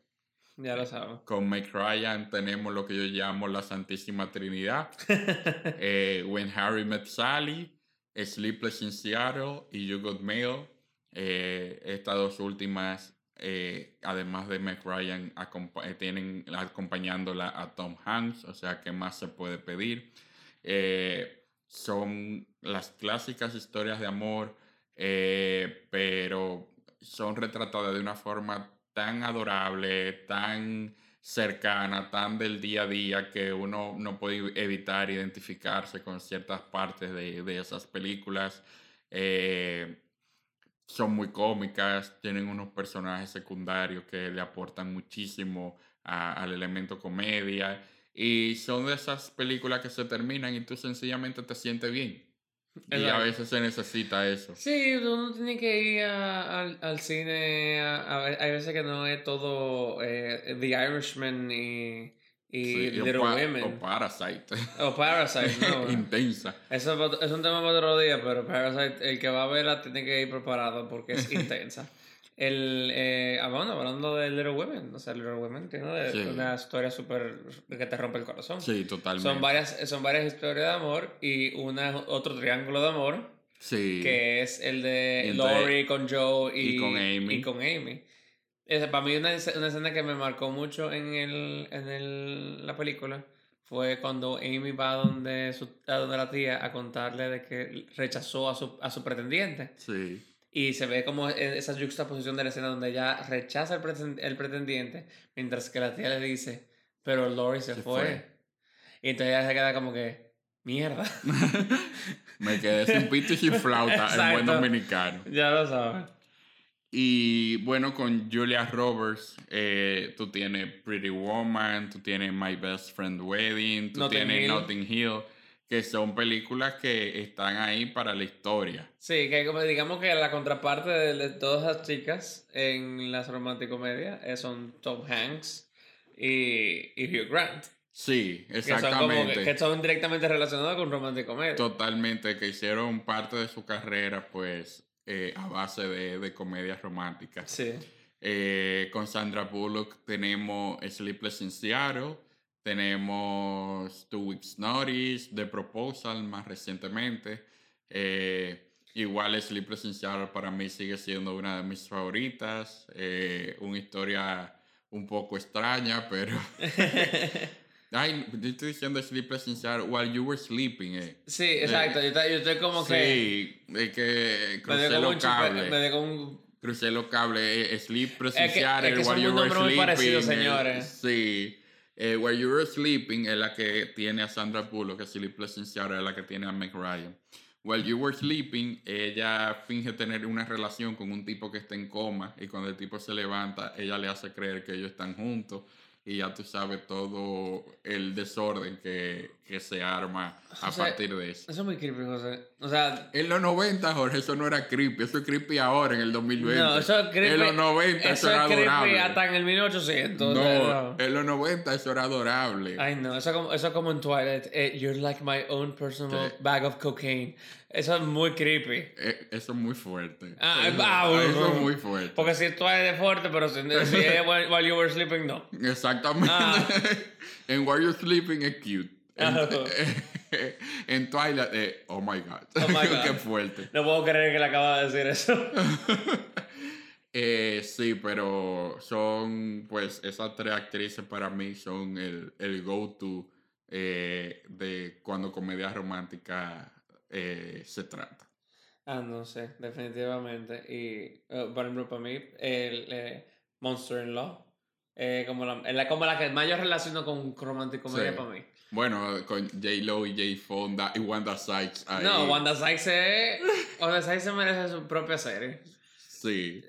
Ya lo sabemos. Con Meg Ryan tenemos lo que yo llamo la Santísima Trinidad. When Harry Met Sally, Sleepless in Seattle y You Got Mail. Estas dos últimas, además de Meg Ryan, tienen acompañándola a Tom Hanks, o sea, ¿qué más se puede pedir? Son las clásicas historias de amor, pero son retratadas de una forma tan adorable, tan cercana, tan del día a día, que uno no puede evitar identificarse con ciertas partes de esas películas. Son muy cómicas, tienen unos personajes secundarios que le aportan muchísimo al elemento comedia, y son de esas películas que se terminan y tú sencillamente te sientes bien. Exacto. Y a veces se necesita eso. Sí, uno tiene que ir al cine, hay veces que no es todo The Irishman y Little Women. O Parasite. O Parasite, ¿no? Intensa. Eso es un tema para otro día, pero Parasite, el que va a verla tiene que ir preparado porque es intensa. Hablando de Little Women, o sea, Little Women tiene una historia súper que te rompe el corazón. Sí, totalmente. Son varias historias de amor y otro triángulo de amor. Sí. Que es el de Lori con Joe y con Amy. Para mí una escena que me marcó mucho en la película fue cuando Amy va a donde la tía a contarle de que rechazó a su pretendiente. Sí. Y se ve como esa juxtaposición de la escena donde ella rechaza el pretendiente, mientras que la tía le dice, pero Lori se fue. Y entonces ella se queda como que, mierda. Me quedé sin pito y sin flauta en buen dominicano. Ya lo sabes. Y bueno, con Julia Roberts, tú tienes Pretty Woman, tú tienes My Best Friend Wedding, tú tienes Notting Hill, que son películas que están ahí para la historia. Sí, que como digamos que la contraparte de todas las chicas en las romanticomedias son Tom Hanks y Hugh Grant. Sí, exactamente. Que son directamente relacionados con romanticomedia. Totalmente, que hicieron parte de su carrera, pues, a base de comedias románticas. Sí. Con Sandra Bullock tenemos Sleepless in Seattle, tenemos Two Weeks Notice, The Proposal más recientemente. Igual Sleepless in Seattle para mí sigue siendo una de mis favoritas. Una historia un poco extraña, pero... Ay, yo estoy diciendo Sleepless in Seattle while you were sleeping, Sí, exacto. Yo estoy como que... Sí, es que crucé los cables. Me dio un... Crucé los cables. Sleepless in Seattle while you were sleeping. Es que son muy parecidos, señores. Sí. While you were sleeping es la que tiene a Sandra Bullock. Sleepless in Seattle es la que tiene a Meg Ryan. While you were sleeping, ella finge tener una relación con un tipo que está en coma. Y cuando el tipo se levanta, ella le hace creer que ellos están juntos. Y ya tú sabes todo el desorden que se arma a partir de eso. Eso es muy creepy, José. O sea... En los 90, Jorge, eso no era creepy. Eso es creepy ahora, en el 2020. No, eso es creepy. En los 90 eso era adorable. Eso es creepy hasta en el 1800. No, o sea, en los 90 eso era adorable. Ay, no. Eso como en Twilight. You're like my own personal bag of cocaine. Eso es muy creepy. Eso es muy fuerte. Eso es muy fuerte. Porque si tú eres fuerte, pero si es while you were sleeping, no. Exactamente. En While You're Sleeping es cute. En Twilight, oh my God. Oh my God. Qué fuerte. No puedo creer que le acaba de decir eso. Sí, pero son, pues, esas tres actrices para mí son el go-to de cuando comedia romántica... se trata. No sé, definitivamente. Y, por ejemplo, para mí, el Monster in Law como la que más yo relaciono con romanticomedia, sí. Para mí. Bueno, con J-Lo y Jay Fonda y Wanda Sykes. Ahí. No, Wanda Sykes se merece su propia serie. Sí.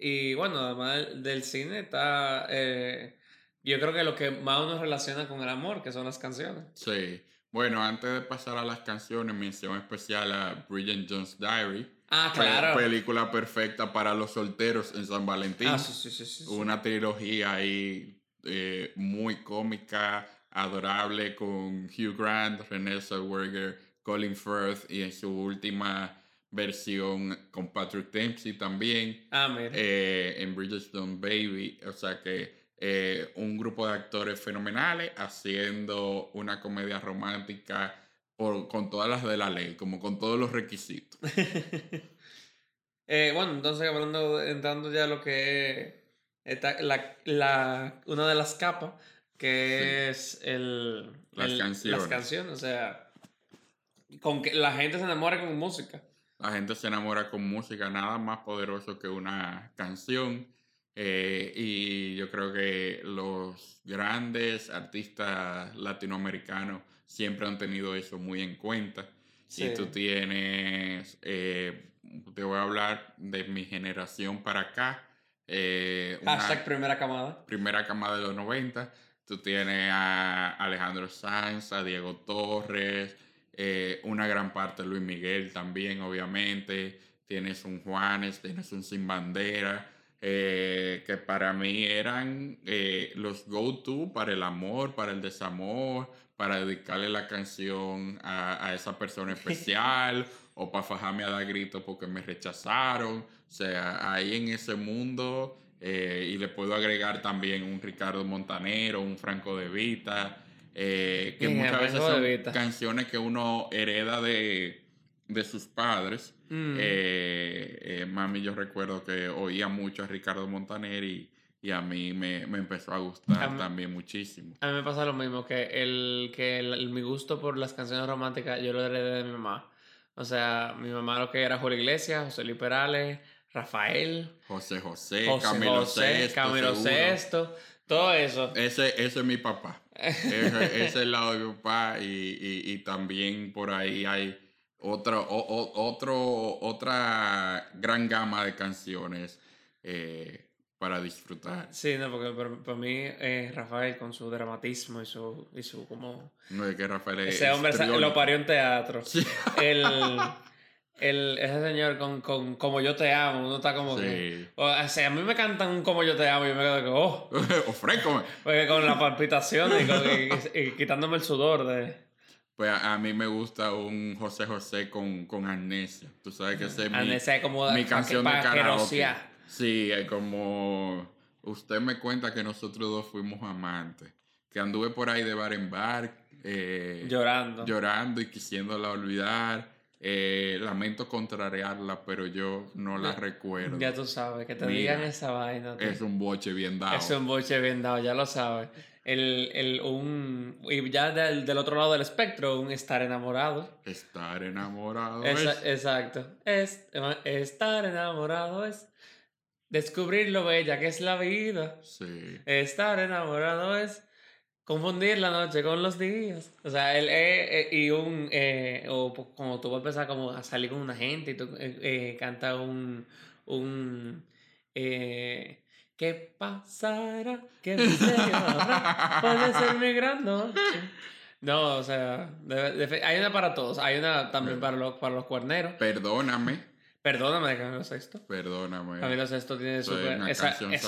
Y bueno, además del cine está... yo creo que lo que más uno relaciona con el amor, que son las canciones. Sí. Bueno, antes de pasar a las canciones, mención especial a Bridget Jones's Diary. Claro. Película perfecta para los solteros en San Valentín. Sí. Una trilogía ahí muy cómica, adorable, con Hugh Grant, Renée Zellweger, Colin Firth y en su última versión con Patrick Dempsey también. Mira. En Bridgerton Baby, o sea que... un grupo de actores fenomenales haciendo una comedia romántica con todas las de la ley, como con todos los requisitos. Bueno, entonces entrando ya a lo que es una de las capas, que sí. Es las canciones, o sea, con que la gente se enamora con música. La gente se enamora con música, nada más poderoso que una canción. Y yo creo que los grandes artistas latinoamericanos siempre han tenido eso muy en cuenta. Sí. Y tú tienes, te voy a hablar de mi generación para acá. Hashtag primera camada. Primera camada de los 90. Tú tienes a Alejandro Sanz, a Diego Torres, una gran parte de Luis Miguel también, obviamente. Tienes un Juanes, tienes un Sin Bandera. Que para mí eran los go-to para el amor, para el desamor, para dedicarle la canción a esa persona especial o para fajarme a dar gritos porque me rechazaron. O sea, ahí en ese mundo, y le puedo agregar también un Ricardo Montanero, un Franco De Vita, que muchas veces son canciones que uno hereda de sus padres. Mami, yo recuerdo que oía mucho a Ricardo Montaner y a mí me empezó a gustar también muchísimo. A mí me pasa lo mismo, que mi gusto por las canciones románticas yo lo heredé de mi mamá. O sea, mi mamá lo que era Julio Iglesias, José Luis Perales, Rafael, José Camilo VI, todo eso. Ese es mi papá. Ese es el lado de mi papá y también por ahí hay Otra gran gama de canciones para disfrutar. Sí, no, porque para mí Rafael con su dramatismo y su como... No, es que Rafael es... Ese hombre lo parió en teatro. Sí. Ese señor con Como Yo Te Amo, uno está como sí. Que... O sea, a mí me cantan un Como Yo Te Amo y yo me quedo que... ¡Oh! ¡Ofrécome! Porque con la palpitación y quitándome el sudor de... Pues a mí me gusta un José José con Amnesia. Tú sabes que ese es mi canción de karaoke. Sí, es como... Usted me cuenta que nosotros dos fuimos amantes. Que anduve por ahí de bar en bar. Llorando y quisiéndola olvidar. Lamento contrariarla, pero yo no la recuerdo. Ya tú sabes, que te digan esa vaina. Tío. Es un boche bien dado. Ya lo sabes. Y ya del otro lado del espectro, un estar enamorado. Estar enamorado es... Exacto. Estar enamorado es descubrir lo bella que es la vida. Sí. Estar enamorado es confundir la noche con los días. O sea, o como tú vas a empezar como a salir con una gente y tú canta un ¿Qué pasará? ¿Qué misterio habrá? Puede ser mi gran noche. No, o sea, hay una para todos. Hay una también para los cuerneros. Perdóname de Camilo Sexto. Camilo Sexto tiene es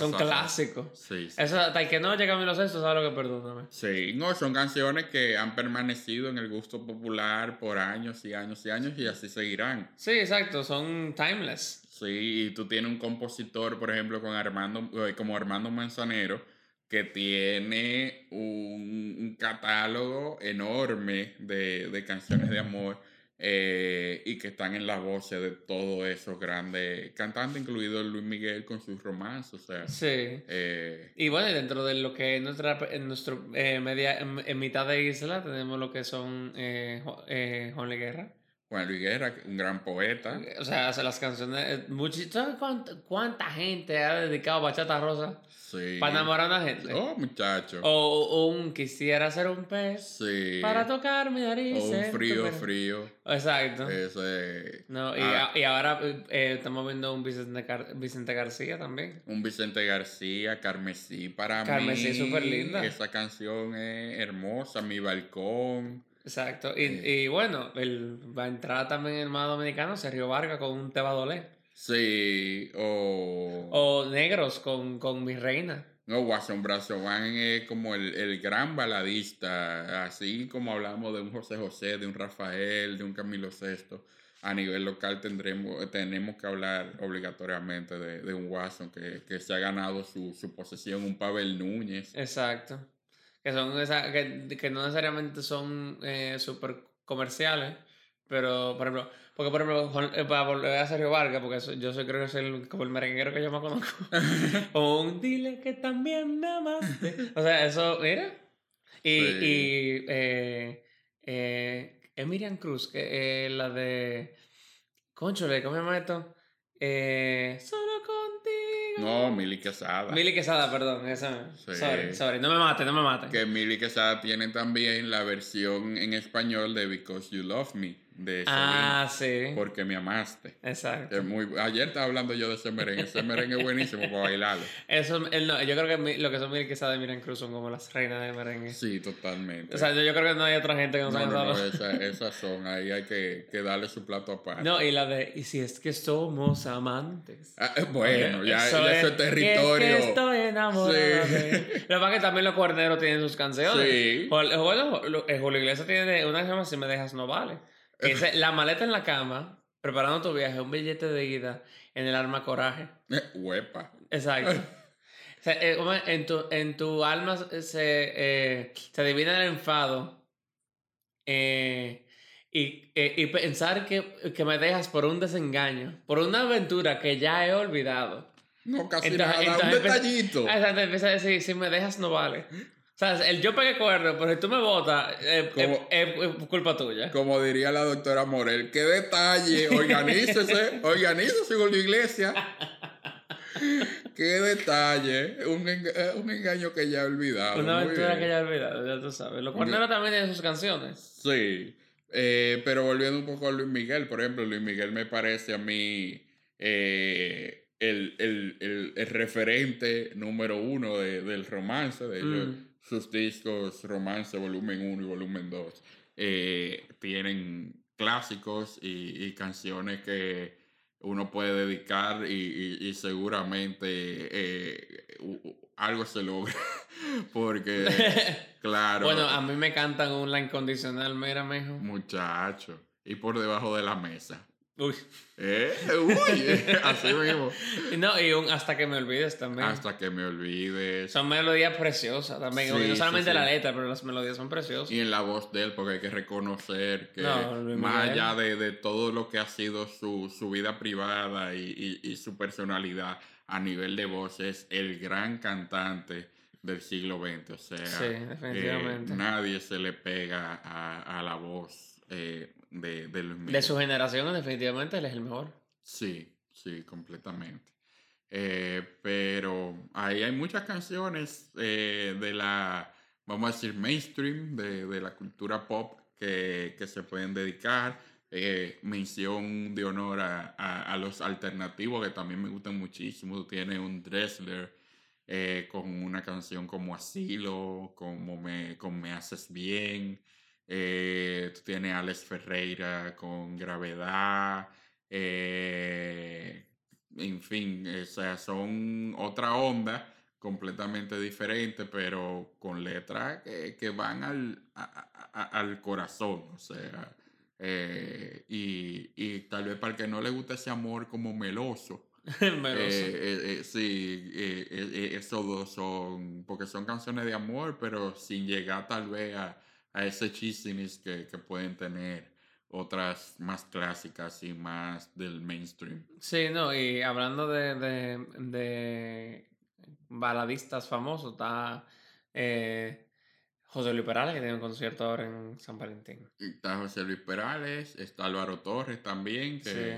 un clásico. Sí. Eso, hasta el que no llega a Camilo Sexto sabe lo que Perdóname. Sí, no, son canciones que han permanecido en el gusto popular por años y años y años y así seguirán. Sí, exacto, son timeless. Sí, y tú tienes un compositor, por ejemplo, como Armando Manzanero, que tiene un catálogo enorme de canciones de amor y que están en las voces de todos esos grandes cantantes, incluido Luis Miguel con sus romances. O sea, sí. Y bueno, dentro de lo que es en mitad de isla tenemos lo que son Juan Luis Guerra. Juan Luis Guerra, un gran poeta. O sea, hace las canciones... ¿Sabes cuánta gente ha dedicado a Bachata Rosa? Sí. Para enamorar a una gente. Oh, muchacho. O un Quisiera ser un pez. Sí. Para tocar mi nariz. O un frío. Exacto. Ese... No, y ahora estamos viendo un Vicente García también. Un Vicente García, Carmesí para mí. Carmesí es súper linda. Esa canción es hermosa, Mi Balcón. Exacto, y bueno, va a entrar también el más dominicano, Sergio Vargas con un Te va a doler. Sí, o Negros con Mi Reina. No, Guasón Brazovan es como el gran baladista, así como hablamos de un José José, de un Rafael, de un Camilo Sexto. A nivel local tenemos que hablar obligatoriamente de un Guasón que se ha ganado su posesión, un Pavel Núñez. Exacto. Que son que no necesariamente son súper comerciales, pero por ejemplo, para volver a Sergio Vargas, porque creo que soy como el merenguero que yo más conozco. O un Dile que también me amaste. O sea, eso, mira. Y Miriam Cruz, que la de Cónchole, ¿cómo se llama esto? Solo contigo. No, Mili Quesada, perdón. Esa. Sí. Sorry. No me mate. Que Mili Quesada tiene también la versión en español de Because You Love Me. De sí. Porque me amaste. Exacto. Ayer estaba hablando yo de ese merengue. Ese merengue es buenísimo para bailarlo. Yo creo que lo que son Mili Quesada y Miriam Cruz son como las reinas del merengue. Sí, totalmente. O sea, yo creo que no hay otra gente que nos haya dado. Esas son. Ahí hay que darle su plato aparte. No, y la de Y si es que somos amantes. Bueno, ya es territorio. Es que estoy enamorado. Sí. Lo más que también los cuerneros tienen sus canciones. Sí. Bueno, Julio Iglesias tiene una que se llama Si me dejas no vale. Que es La maleta en la cama, preparando tu viaje, un billete de ida, en el alma coraje. Huepa. Exacto. O sea, en tu alma se adivina el enfado y pensar que me dejas por un desengaño, por una aventura que ya he olvidado. No, casi entonces, nada, un detallito. Exacto, empieza a decir, si me dejas no vale. O sea, yo pegué cuerno, pero si tú me botas, es culpa tuya. Como diría la doctora Morel, qué detalle, organícese, Julio Iglesias. Qué detalle, un engaño que ya he olvidado. Una aventura que ya he olvidado, ya tú sabes. Los cuerneros también tienen sus canciones. Sí. Pero volviendo un poco a Luis Miguel, por ejemplo, Luis Miguel me parece a mí el referente número uno del romance. De hecho, sus discos Romance Volumen 1 y Volumen 2 tienen clásicos y canciones que uno puede dedicar y seguramente algo se logra. Porque, claro. Bueno, a mí me cantan un La Incondicional, mira, mejor. Muchacho. Y por debajo de la mesa. Uy. Así mismo. No, y un Hasta que me olvides también. Hasta que me olvides. Son melodías preciosas también. Sí, no solamente la letra, pero las melodías son preciosas. Y en la voz de él, porque hay que reconocer que más allá de todo lo que ha sido su vida privada y su personalidad a nivel de voz, es el gran cantante del siglo XX, o sea, sí, definitivamente. Nadie se le pega a la voz de Luis Miguel. De su generación, definitivamente, él es el mejor. Sí, sí, completamente. Pero ahí hay muchas canciones de la, vamos a decir, mainstream, de la cultura pop que se pueden dedicar. Mención de honor a los alternativos, que también me gustan muchísimo. Tiene un Dressler, con una canción como Asilo, con Me Haces Bien. Tú tienes a Alex Ferreira con Gravedad. En fin, o sea, son otra onda completamente diferente, pero con letras que van al corazón, o sea. Y tal vez para el que no le gusta ese amor como meloso. Sí, esos dos son, porque son canciones de amor, pero sin llegar tal vez a ese chismes que pueden tener otras más clásicas y más del mainstream. Sí, no, y hablando de baladistas famosos, está José Luis Perales, que tiene un concierto ahora en San Valentín. Está José Luis Perales, está Álvaro Torres también, que... Sí.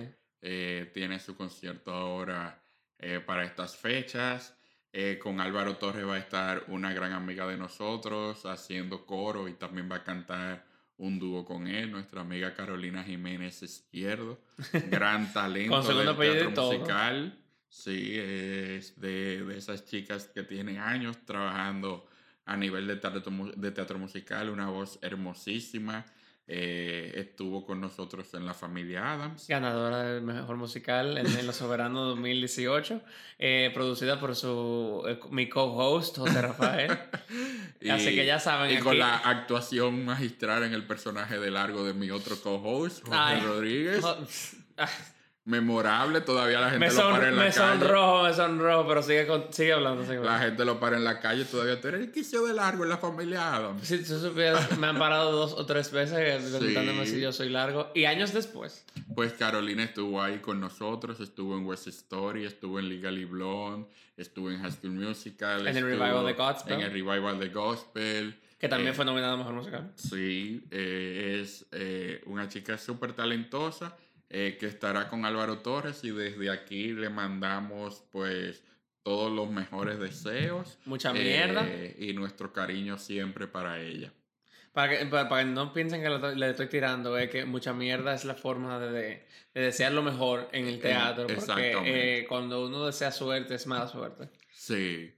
Tiene su concierto ahora para estas fechas. Con Álvaro Torres va a estar una gran amiga de nosotros haciendo coro, y también va a cantar un dúo con él, nuestra amiga Carolina Jiménez Izquierdo. Gran talento del teatro musical. Sí, es de esas chicas que tienen años trabajando a nivel de teatro musical. Una voz hermosísima. Estuvo con nosotros en La Familia Adams, ganadora del mejor musical en Los Soberanos 2018, producida por mi co-host José Rafael. Así que ya saben, y aquí, con la actuación magistral en el personaje de Largo de mi otro co-host José Rodríguez. Memorable, todavía la gente lo para en la calle. Me sonrojo, pero sigue hablando. La gente lo para en la calle, todavía tú eres el quicio de Largo en La Familia Adams. Si tú supieras, me han parado 2 o 3 veces preguntándome si yo soy Largo. Y años después, pues Carolina estuvo ahí con nosotros, estuvo en West Story, estuvo en Legally Blonde, estuvo en High School Musical, en el revival de Gospel. Que también fue nominada a Mejor Musical. Sí, es una chica súper talentosa. Que estará con Álvaro Torres, y desde aquí le mandamos pues todos los mejores deseos. Mucha mierda. Y nuestro cariño siempre para ella. Para que no piensen que le estoy tirando, es que mucha mierda es la forma de desear lo mejor en el teatro. Porque cuando uno desea suerte, es mala suerte. Sí.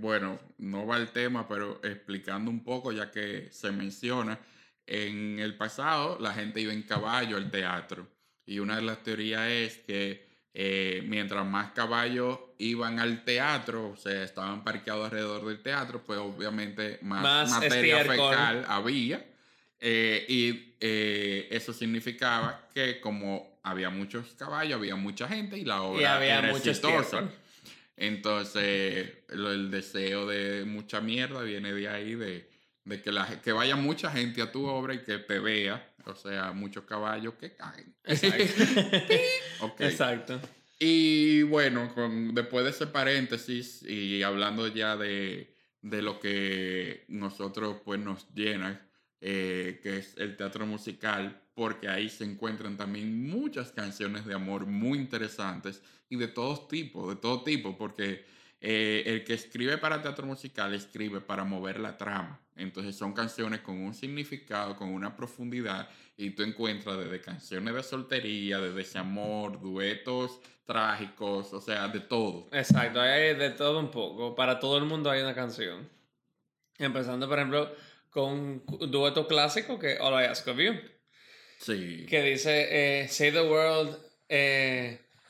Bueno, no va el tema, pero explicando un poco, ya que se menciona. En el pasado, la gente iba en caballo al teatro. Y una de las teorías es que mientras más caballos iban al teatro, o sea, estaban parqueados alrededor del teatro, pues obviamente más materia fecal había. Y eso significaba que como había muchos caballos, había mucha gente y la obra era exitosa. Entonces, el deseo de mucha mierda viene de ahí, de que vaya mucha gente a tu obra y que te vea, o sea, muchos caballos que caen. Exacto. Y bueno, después de ese paréntesis y hablando ya de lo que nosotros pues nos llena, que es el teatro musical, porque ahí se encuentran también muchas canciones de amor muy interesantes y de todo tipo, porque el que escribe para teatro musical escribe para mover la trama. Entonces son canciones con un significado, con una profundidad, y tú encuentras desde canciones de soltería, de desamor, duetos trágicos, o sea, de todo. Exacto, hay de todo un poco. Para todo el mundo hay una canción. Empezando, por ejemplo, con un dueto clásico que All I Ask of You. Sí. Que dice, Save the World,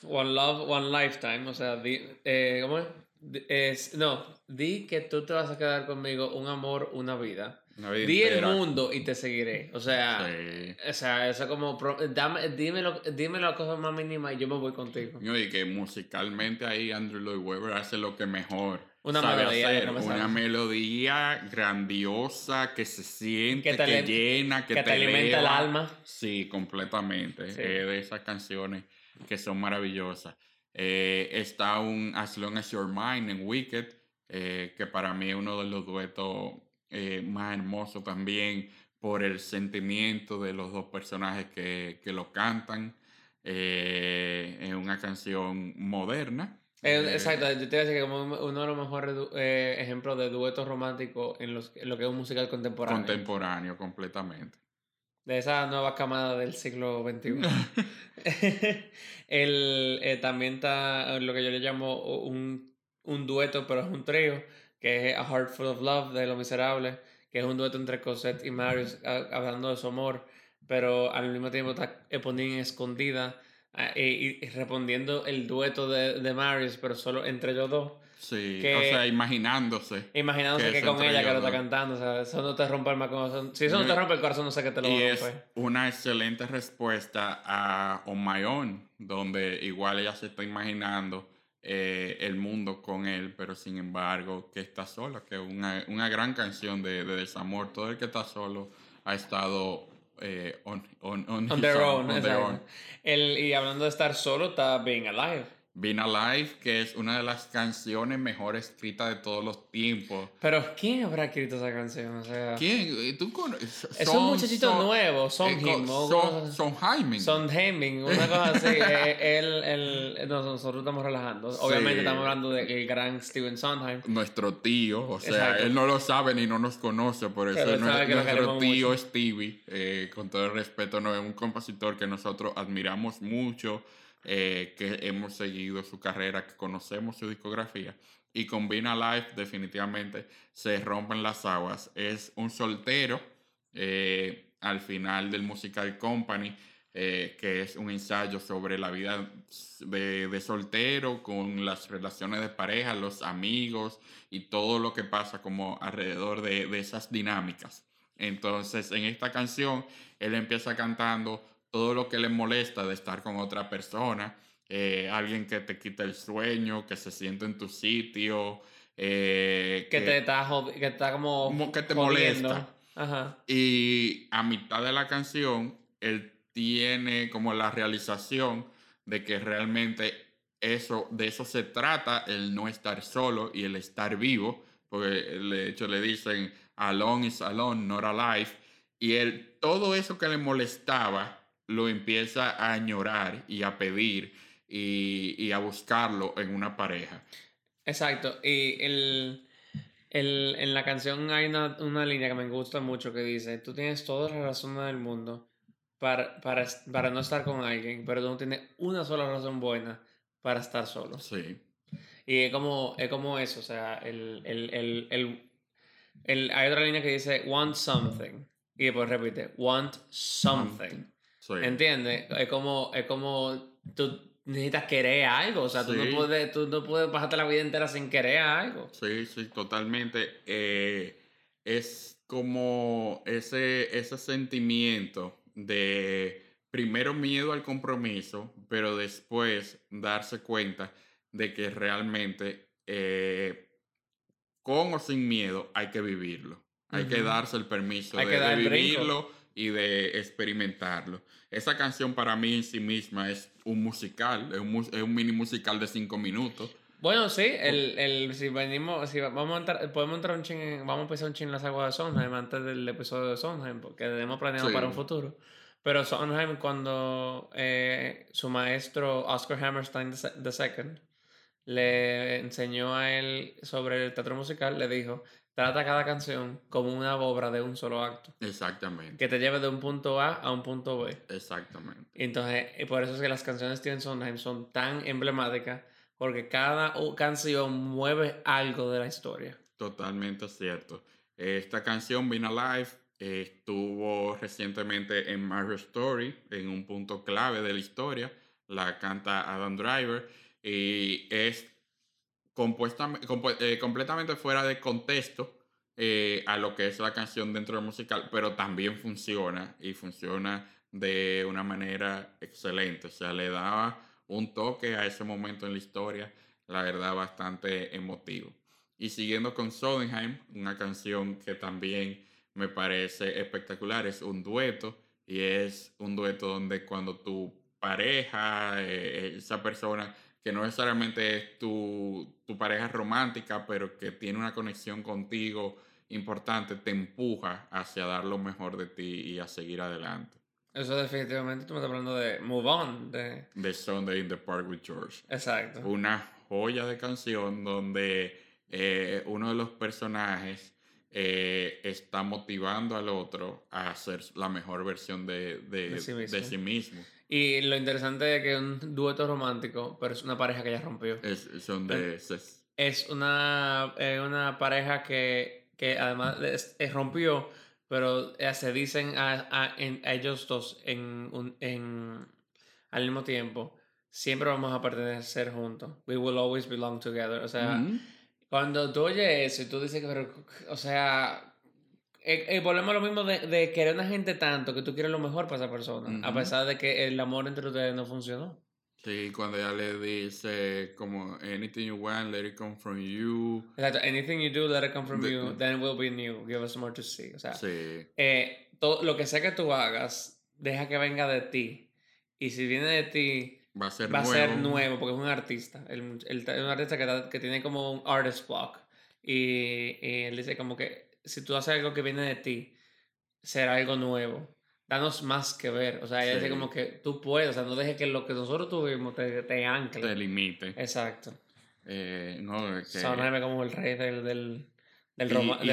One Love, One Lifetime. O sea, ¿cómo es? Di que tú te vas a quedar conmigo, un amor, una vida. Di entera. El mundo y te seguiré. O sea, sí. O sea, eso como dime la cosa más mínima y yo me voy contigo. Y que musicalmente ahí Andrew Lloyd Webber hace lo que mejor sabe hacer una melodía grandiosa que se siente, que llena, que te alimenta el alma. Sí, completamente. Sí. De esas canciones que son maravillosas. Está un As Long As You're Mine en Wicked, que para mí es uno de los duetos más hermosos también por el sentimiento de los dos personajes que lo cantan. Es una canción moderna. Exacto, yo te voy a decir que como uno de los mejores ejemplos de duetos románticos en lo que es un musical contemporáneo. Contemporáneo, completamente. De esa nueva camada del siglo XXI. También está lo que yo le llamo un dueto, pero es un trío, que es A Heart Full of Love de Los Miserables, que es un dueto entre Cosette y Marius hablando de su amor, pero al mismo tiempo está Eponine escondida y respondiendo el dueto de Marius, pero solo entre ellos dos. Sí, que, o sea, imaginándose que con ella que lo está cantando, o sea, eso no te rompe el corazón. Si eso no te rompe el corazón, no sé qué te lo rompe. Y es una excelente respuesta a On My Own, donde igual ella se está imaginando el mundo con él, pero sin embargo que está sola, que es una gran canción de desamor. Todo el que está solo ha estado on their own. On their own. Y hablando de estar solo, está Being Alive. Being Alive, que es una de las canciones mejor escritas de todos los tiempos. Pero ¿quién habrá escrito esa canción? O sea, ¿quién? ¿Tú conoces? Esos muchachitos nuevos, Sondheim, una cosa así. Nosotros estamos relajando. Obviamente sí. Estamos hablando del gran Stephen Sondheim. Nuestro tío, o sea, exacto. Él no lo sabe ni no nos conoce, por eso es nuestro tío mucho. Stevie, con todo el respeto, no es un compositor que nosotros admiramos mucho. Que hemos seguido su carrera, que conocemos su discografía, y con Being Alive definitivamente se rompen las aguas. Es un soltero al final del Musical Company, que es un ensayo sobre la vida de soltero, con las relaciones de pareja, los amigos y todo lo que pasa como alrededor de esas dinámicas. Entonces en esta canción él empieza cantando todo lo que le molesta de estar con otra persona, alguien que te quita el sueño, que se sienta en tu sitio, que te molesta. Ajá. Y a mitad de la canción él tiene como la realización de que realmente de eso se trata, el no estar solo y el estar vivo, porque de hecho le dicen alone is alone, not alive, y él todo eso que le molestaba lo empieza a añorar y a pedir y a buscarlo en una pareja. Exacto. Y en la canción hay una línea que me gusta mucho que dice: tú tienes toda la razón del mundo para no estar con alguien, pero tú no tienes una sola razón buena para estar solo. Sí. Y es como eso, o sea, hay otra línea que dice want something, y después repite want something. Sí. ¿Entiendes? Es como tú necesitas querer algo, o sea, sí. tú no puedes pasarte la vida entera sin querer algo. Sí, sí, totalmente. Es como ese sentimiento de primero miedo al compromiso, pero después darse cuenta de que realmente con o sin miedo hay que vivirlo, hay que darse el permiso de vivirlo. Brinco. Y de experimentarlo. Esa canción para mí en sí misma es un musical, es un mini musical de 5 minutos. Bueno, sí, vamos a empezar un chin en las aguas de Sondheim antes del episodio de Sondheim, porque tenemos planeado para un futuro. Pero Sondheim, cuando su maestro Oscar Hammerstein II le enseñó a él sobre el teatro musical, le dijo Trata cada canción como una obra de un solo acto. Exactamente. Que te lleve de un punto A a un punto B. Exactamente. Entonces, por eso es que las canciones de Stephen Sondheim son tan emblemáticas, porque cada canción mueve algo de la historia. Totalmente cierto. Esta canción, Been Alive, estuvo recientemente en Marriage Story, en un punto clave de la historia. La canta Adam Driver y es completamente fuera de contexto a lo que es la canción dentro del musical, pero también funciona, y funciona de una manera excelente. O sea, le daba un toque a ese momento en la historia, la verdad, bastante emotivo. Y siguiendo con Sondheim, una canción que también me parece espectacular, es un dueto, y es un dueto donde cuando tu pareja, esa persona que no necesariamente es tu pareja romántica, pero que tiene una conexión contigo importante, te empuja hacia dar lo mejor de ti y a seguir adelante. Eso definitivamente, tú me estás hablando de Move On. De Sunday in the Park with George. Exacto. Una joya de canción donde uno de los personajes está motivando al otro a hacer la mejor versión de sí mismo. Y lo interesante es que es un dueto romántico, pero es una pareja que ya rompió. Es una pareja que además rompió, pero se dicen a ellos dos al mismo tiempo: siempre vamos a pertenecer juntos. We will always belong together. O sea, cuando tú oyes eso y tú dices que, pero, o sea, volvemos a lo mismo de querer a una gente tanto que tú quieres lo mejor para esa persona, a pesar de que el amor entre ustedes no funcionó. Sí, cuando ella le dice como anything you want, let it come from you. Exacto, anything you do, let it come from you, then it will be new, give us more to see. O sea, sí. Todo lo que sea que tú hagas, deja que venga de ti. Y si viene de ti, va a ser nuevo porque es un artista. Es un artista que tiene como un artist block. Y él dice como que si tú haces algo que viene de ti, será algo nuevo. Danos más que ver. O sea, ella dice como que tú puedes. O sea, no dejes que lo que nosotros tuvimos te ancle. Te limite. Exacto. No, es que... Sonarme como el rey del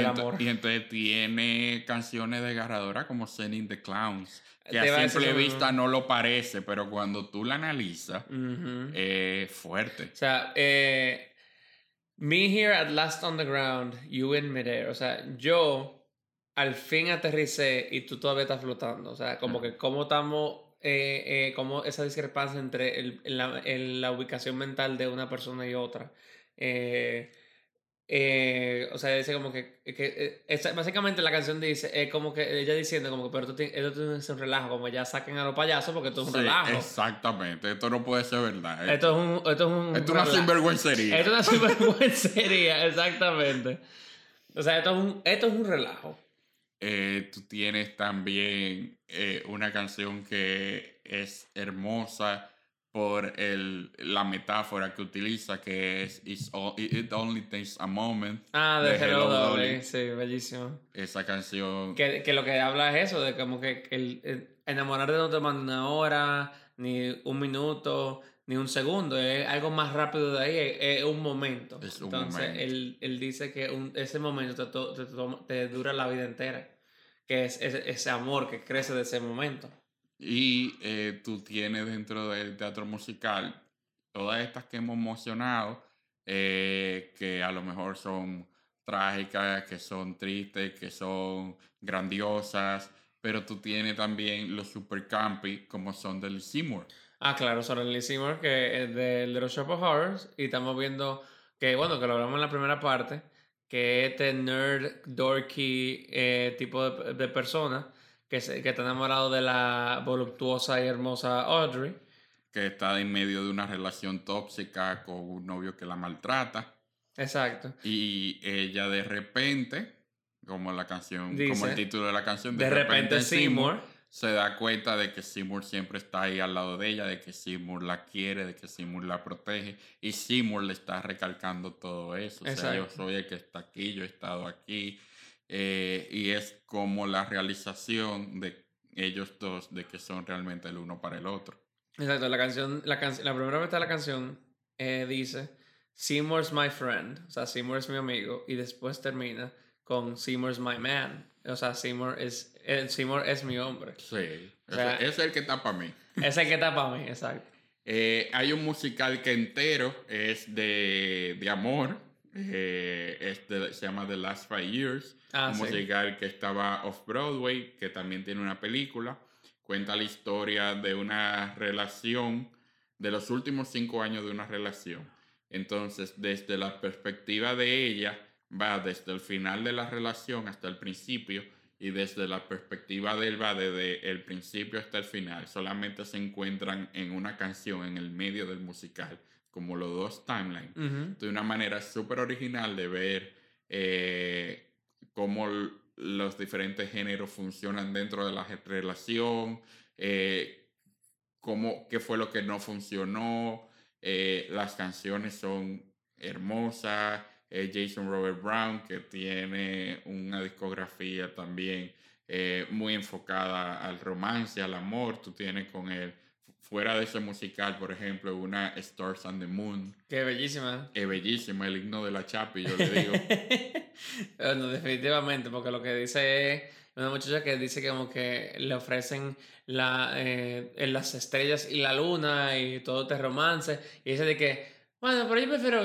amor. Y entonces tiene canciones desgarradoras como Sending the Clowns, que a simple vista no lo parece, pero cuando tú la analizas, fuerte. O sea, me here at last on the ground, you in midair. O sea, yo... Al fin aterricé y tú todavía estás flotando. O sea, como que cómo estamos... como esa discrepancia entre la ubicación mental de una persona y otra. O sea, dice como que básicamente la canción dice... como que ella diciendo como que... Pero esto tiene que ser un relajo. Como ya saquen a los payasos porque esto es un relajo. Exactamente. Esto no puede ser verdad. Esto es una sinvergüencería. Esto es una sinvergüencería. Exactamente. O sea, esto es un relajo. Tú tienes también una canción que es hermosa por la metáfora que utiliza, que es It Only Takes a Moment. Ah, de Hello Dolly. Sí, bellísimo. Esa canción. Que lo que habla es eso, de como que el enamorarte no te manda una hora, ni un minuto, ni un segundo. Es algo más rápido de ahí, es un momento. Entonces, él dice que ese momento te dura la vida entera, que es ese amor que crece de ese momento. Y tú tienes dentro del teatro musical todas estas que hemos mencionado, que a lo mejor son trágicas, que son tristes, que son grandiosas, pero tú tienes también los super campi como son de Lee Seymour. Ah, claro, sobre Lily Seymour, que es de Little Shop of Horrors, y estamos viendo que, bueno, que lo hablamos en la primera parte, que este nerd, dorky tipo de persona que está enamorado de la voluptuosa y hermosa Audrey. Que está en medio de una relación tóxica con un novio que la maltrata. Exacto. Y ella de repente, como la canción, dice, como el título de la canción, de repente Seymour se da cuenta de que Seymour siempre está ahí al lado de ella, de que Seymour la quiere, de que Seymour la protege, y Seymour le está recalcando todo eso. Exacto. O sea, yo soy el que está aquí, yo he estado aquí, y es como la realización de ellos dos de que son realmente el uno para el otro. Exacto, la primera mitad de la canción dice Seymour's my friend, o sea, Seymour es mi amigo, y después termina con Seymour's My Man. O sea, Seymour es mi hombre. Sí. O sea, es el que está para mí. Es el que está para mí, exacto. Hay un musical que entero es de amor. Se llama The Last 5 Years. Musical que estaba off Broadway, que también tiene una película. Cuenta la historia de una relación, de los últimos 5 años de una relación. Entonces, desde la perspectiva de ella, va desde el final de la relación hasta el principio, y desde la perspectiva de él va desde el principio hasta el final. Solamente se encuentran en una canción en el medio del musical, como los dos timelines. Uh-huh. De una manera súper original de ver cómo los diferentes géneros funcionan dentro de la relación, qué fue lo que no funcionó. Las canciones son hermosas. Jason Robert Brown, que tiene una discografía también muy enfocada al romance, al amor. Tú tienes con él, fuera de ese musical, por ejemplo, una Stars and the Moon. Qué bellísima. Es bellísima, el himno de la Chapi, yo le digo. Bueno, definitivamente, porque lo que dice es una muchacha que dice que como que le ofrecen las estrellas y la luna y todo este romance. Y dice de que, bueno, pero yo prefiero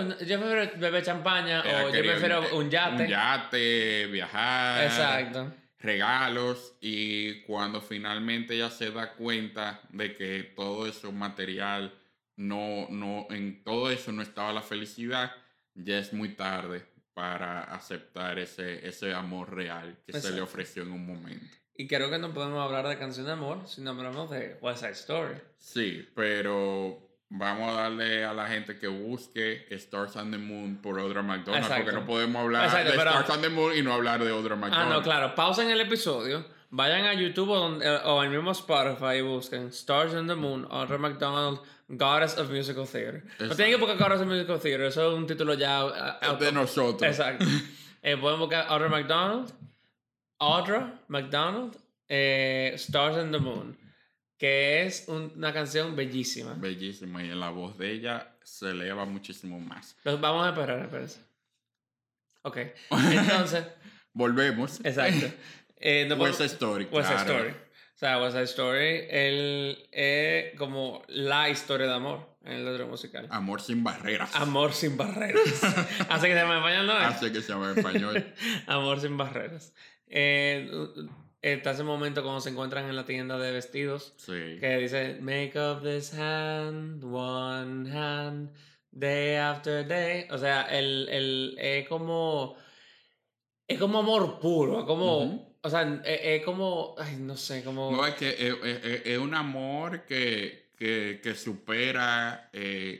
beber champaña, o yo prefiero un yate. Un yate, viajar. Exacto. Regalos. Y cuando finalmente ella se da cuenta de que todo eso material, no, en todo eso no estaba la felicidad, ya es muy tarde para aceptar ese amor real que se le ofreció en un momento. Y creo que no podemos hablar de canción de amor si no hablamos de West Side Story. Sí, pero vamos a darle a la gente que busque Stars and the Moon por Audra McDonald. Exacto. Porque no podemos hablar de Stars and the Moon y no hablar de Audra McDonald. No, claro. Pausen el episodio, vayan a YouTube o al mismo Spotify y busquen Stars and the Moon, Audra McDonald, Goddess of Musical Theater. Exacto. No tienen que buscar Goddess of Musical Theater, eso es un título ya de nosotros. Exacto. Pueden buscar Audra McDonald, Stars and the Moon, que es una canción bellísima. Bellísima, y en la voz de ella se eleva muchísimo más. Vamos a esperar. Ok, entonces volvemos. Exacto. West Side Story, claro. West Side Story. O sea, West Side Story es como la historia de amor en el teatro musical. Amor sin barreras. Amor sin barreras. Así que se llama en español, ¿no? Así que se llama en español. Amor sin barreras. Está ese momento cuando se encuentran en la tienda de vestidos. Sí. Que dice, make up this hand, one hand, day after day. O sea, es como amor puro. Es como, uh-huh. O sea, es como, ay, no sé, como... No, es que es un amor que supera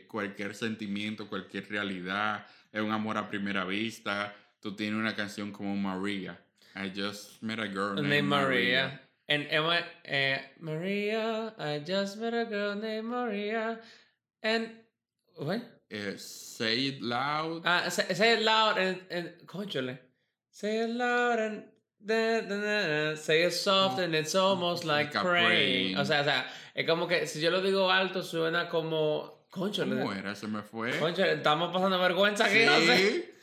cualquier sentimiento, cualquier realidad. Es un amor a primera vista. Tú tienes una canción como María. I just met a girl named Maria. Maria, I just met a girl named Maria. And what? Say it loud. Say it loud and cónchale. Say it loud and say it soft and it's almost like praying. O sea, es como que si yo lo digo alto suena como cónchale. ¿Cómo era? Se me fue. Cónchale, estamos pasando vergüenza aquí, no sé.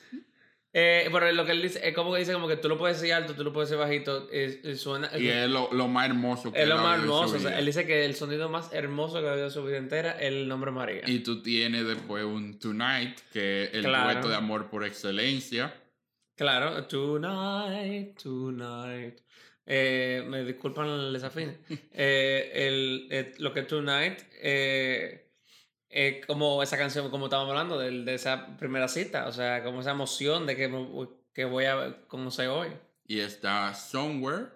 Pero lo que él dice es como que dice como que tú lo puedes decir alto, tú lo puedes decir bajito, suena... Y es lo más hermoso que él ha oído. Es lo más hermoso, o sea, él dice que el sonido más hermoso que ha oído su vida entera es el nombre María. Y tú tienes después un Tonight, que es el dueto de amor por excelencia. Claro, Tonight. Me disculpan el desafío. Lo que es Tonight... como esa canción, como estábamos hablando de esa primera cita, o sea, como esa emoción de que voy a conocer hoy. Y está Somewhere.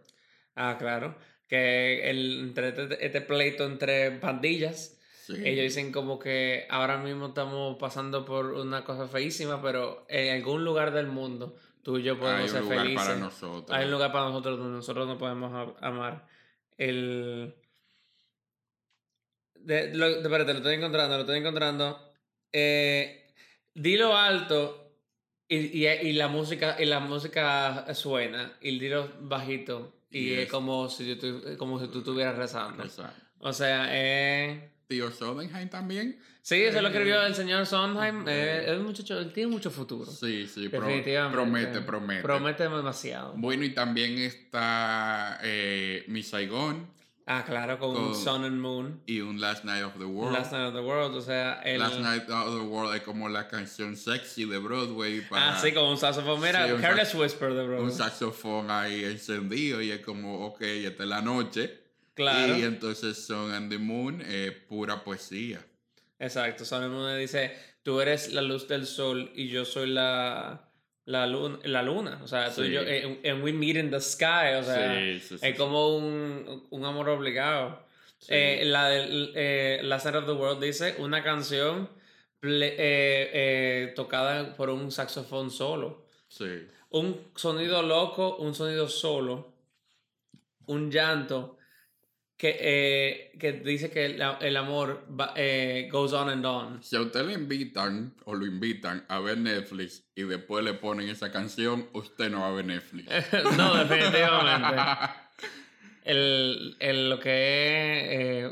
Claro, que entre este pleito entre pandillas, sí. Ellos dicen como que ahora mismo estamos pasando por una cosa feísima, pero en algún lugar del mundo tú y yo podemos ser felices. Hay un lugar para nosotros. Hay un lugar para nosotros donde nosotros nos podemos amar. Espérate, lo estoy encontrando. Dilo alto y la música suena, y dilo bajito y es como si tú estuvieras rezando. Exacto. O sea, tío Sondheim también. Sí, eso es lo que escribió el señor Sondheim. El muchacho, él tiene mucho futuro. Sí, sí, definitivamente. Promete. Promete demasiado. Bueno, y también está Miss Saigon. Ah, claro, con Sun and Moon. Y un Last Night of the World. Last Night of the World, o sea... Last Night of the World es como la canción sexy de Broadway. Para, ah, sí, con un saxofón. Mira, sí, Careless Whisper de Broadway. Un saxofón ahí encendido y es como, ok, esta es la noche. Claro. Y entonces Sun and the Moon es pura poesía. Exacto, Sun and the Moon dice, tú eres la luz del sol y yo soy la luna, o sea, tú sí. Y yo, and we meet in the sky, o sea, sí. Es como un amor obligado. Sí. La Center of the World dice una canción tocada por un saxofón solo. Sí. Un sonido loco, un sonido solo, un llanto que dice que el amor goes on and on. Si a usted le invitan o lo invitan a ver Netflix y después le ponen esa canción, usted no va a ver Netflix. No, definitivamente. Lo que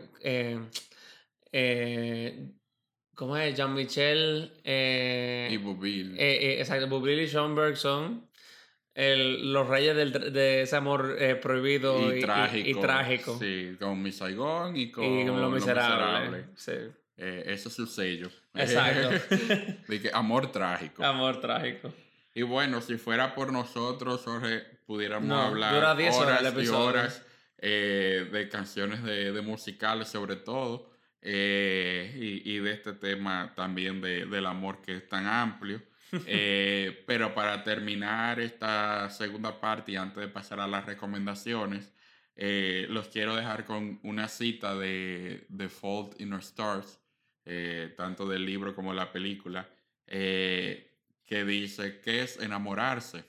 es... ¿cómo es? Jean-Michel... y Boublil. Exacto, Boublil y Schoenberg son... los reyes de ese amor prohibido y trágico. Sí, con Miss Saigon y con Los Miserables. Sí. Eso es su sello. Exacto. De que amor trágico. Amor trágico. Y bueno, si fuera por nosotros, Jorge, pudiéramos hablar dura 10 horas y horas de canciones de musicales sobre todo. Y de este tema también del amor que es tan amplio. Pero para terminar esta segunda parte y antes de pasar a las recomendaciones, los quiero dejar con una cita de The Fault in Our Stars, tanto del libro como de la película, que dice ¿qué es enamorarse?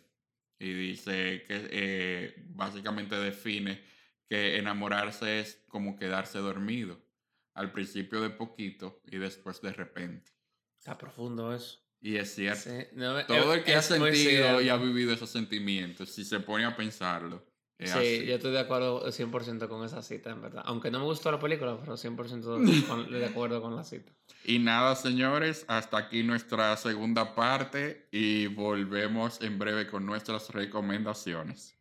Y dice que básicamente define que enamorarse es como quedarse dormido, al principio de poquito y después de repente. Está profundo eso. Y es cierto. Sí, no, todo el que ha sentido y ha vivido esos sentimientos, si se pone a pensarlo, es sí, así. Yo estoy de acuerdo 100% con esa cita, en verdad. Aunque no me gustó la película, pero 100% de acuerdo con la cita. Y nada, señores, hasta aquí nuestra segunda parte y volvemos en breve con nuestras recomendaciones.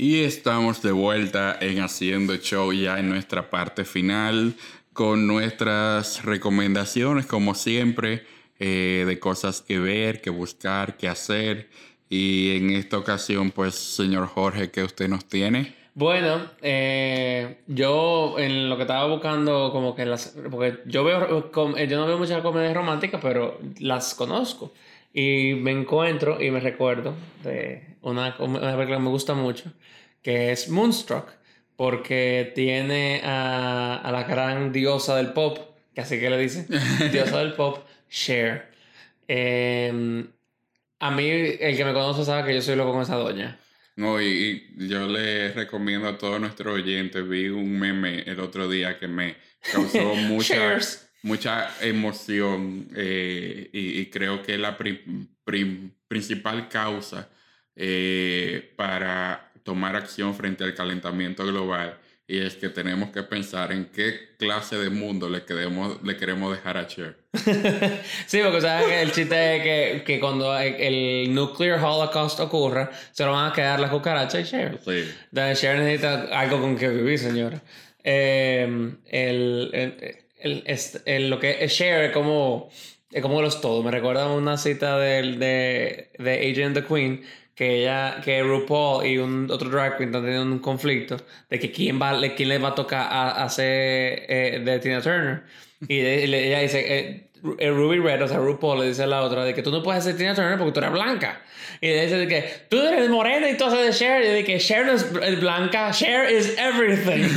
Y estamos de vuelta en Haciendo Show ya en nuestra parte final con nuestras recomendaciones, como siempre, de cosas que ver, que buscar, que hacer. Y en esta ocasión, pues, señor Jorge, ¿qué usted nos tiene? Bueno, yo en lo que estaba buscando, como que porque yo no veo muchas comedias románticas, pero las conozco. Y me encuentro y me recuerdo de una película que me gusta mucho, que es Moonstruck, porque tiene a la gran diosa del pop, que así que le dicen, diosa del pop, Cher. A mí, el que me conoce sabe que yo soy loco con esa doña. No, y yo les recomiendo a todos nuestros oyentes, vi un meme el otro día que me causó mucha emoción y creo que es la principal causa para tomar acción frente al calentamiento global, y es que tenemos que pensar en qué clase de mundo le queremos dejar a Cher. Sí, porque sabes que el chiste es que cuando el nuclear holocaust ocurra, se lo van a quedar las cucarachas y Cher. Sí. Entonces Cher necesita algo con que vivir, señora. Lo que es Cher es como los todos. Me recuerda una cita de Agent and the Queen, que RuPaul y otro drag queen están teniendo un conflicto de que quién le va a tocar a hacer de Tina Turner. Y ella dice... Ruby Red, o sea, RuPaul le dice a la otra de que tú no puedes hacer Tina Turner porque tú eres blanca. Y le dice de que tú eres morena y tú haces de Cher. Y de que Cher no es blanca, Cher is everything.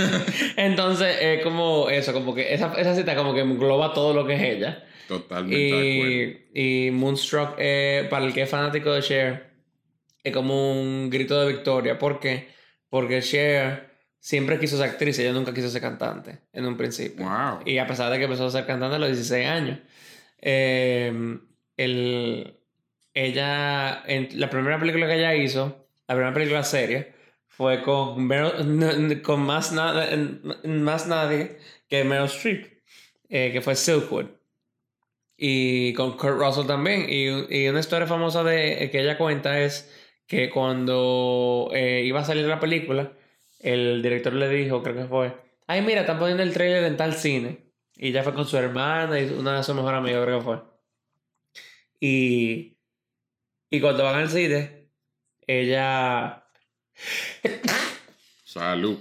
Entonces, como eso, como que esa cita como que engloba todo lo que es ella. Totalmente de acuerdo. Y Moonstruck, para el que es fanático de Cher, es como un grito de victoria. ¿Por qué? Porque Cher siempre quiso ser actriz, ella nunca quiso ser cantante en un principio. Wow. Y a pesar de que empezó a ser cantante a los 16 años. Ella, en la primera película que ella hizo, la primera película seria, fue con más nadie que Meryl Streep, que fue Silkwood. Y con Kurt Russell también. Y una historia famosa que ella cuenta es que cuando iba a salir la película, el director le dijo, creo que fue, ay, mira, están poniendo el trailer en tal cine. Y ella fue con su hermana y una de sus mejores amigas, creo que fue. Y cuando van al cine, ella... Salud.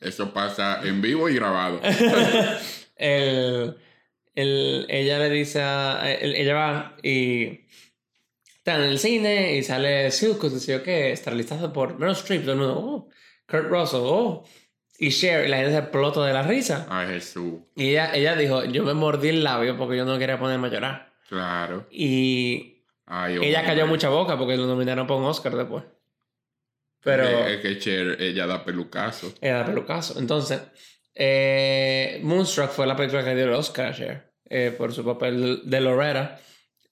Eso pasa en vivo y grabado. Ella le dice ella va y está en el cine y sale Silkus, decía que está listado por Meryl Streep, todo el mundo, oh, Kurt Russell, oh, y Cher, y la gente se explotó de la risa. Ay, Jesús. Y ella dijo, yo me mordí el labio porque yo no quería ponerme a llorar. Claro. Y ay, oh, ella cayó mucha boca porque lo nominaron para un Oscar después. Pero es que Cher, ella da pelucazo. Entonces Moonstruck fue la película que dio el Oscar a Cher por su papel de Loretta.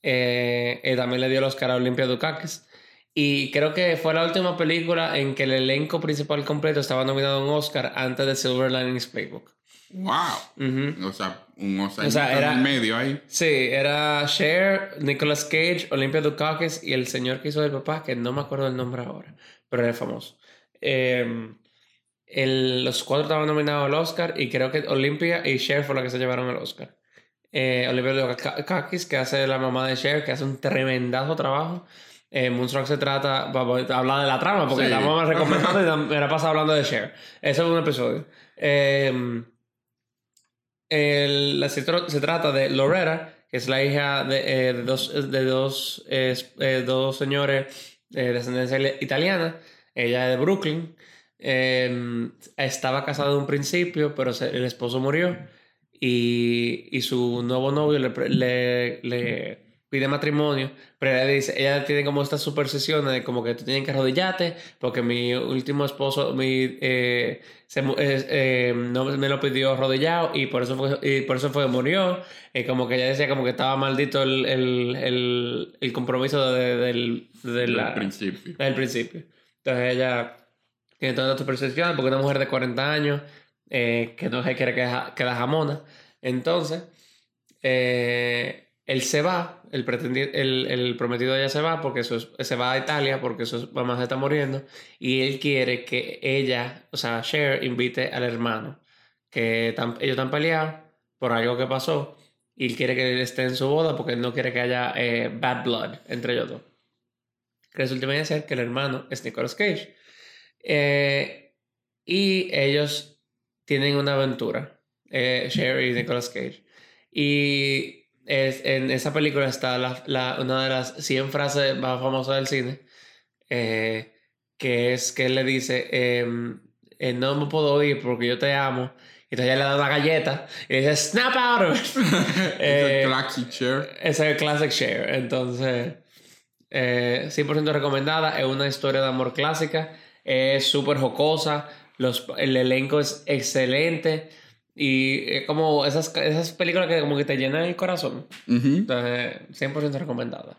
También le dio el Oscar a Olympia Dukakis. Y creo que fue la última película en que el elenco principal completo estaba nominado a un Oscar antes de Silver Linings Playbook. ¡Wow! Uh-huh. O sea, era en medio ahí. Sí, era Cher, Nicolas Cage, Olympia Dukakis y el señor que hizo del papá, que no me acuerdo el nombre ahora, pero era famoso. Los cuatro estaban nominados al Oscar y creo que Olympia y Cher fue la que se llevaron al Oscar. Olympia Dukakis, que hace la mamá de Cher, que hace un tremendazo trabajo. Moonstruck se trata, vamos a hablar de la trama porque sí. La mamá me recomendó y me la pasa hablando de Cher. Eso es un episodio. Se trata de Loretta, que es la hija de dos señores de descendencia italiana. Ella es de Brooklyn. Estaba casada de un principio, pero el esposo murió y su nuevo novio le pide matrimonio, pero ella tiene como estas supersticiones de como que tú tienes que arrodillarte porque mi último esposo no me lo pidió arrodillado y por eso fue que murió. Como que ella decía como que estaba maldito el compromiso del principio. Entonces ella tiene todas estas supersticiones porque es una mujer de 40 años que no se quiere quedar jamona. Entonces él se va, el prometido de ella se va porque se va a Italia porque su mamá se está muriendo y él quiere que ella, o sea, Cher, invite al hermano, que ellos están peleados por algo que pasó y él quiere que él esté en su boda porque él no quiere que haya bad blood entre ellos dos. Resulta que el hermano es Nicolas Cage. Y ellos tienen una aventura, Cher y Nicolas Cage. Y en esa película está una de las 100 frases más famosas del cine, que es que él le dice, no me puedo ir porque yo te amo. Y entonces ella le da una galleta y le dice, snap out of it. Es el classic Cher. Entonces, 100% recomendada. Es una historia de amor clásica. Es súper jocosa. El elenco es excelente. Y como esas películas que como que te llenan el corazón. Uh-huh. Entonces, 100% recomendada.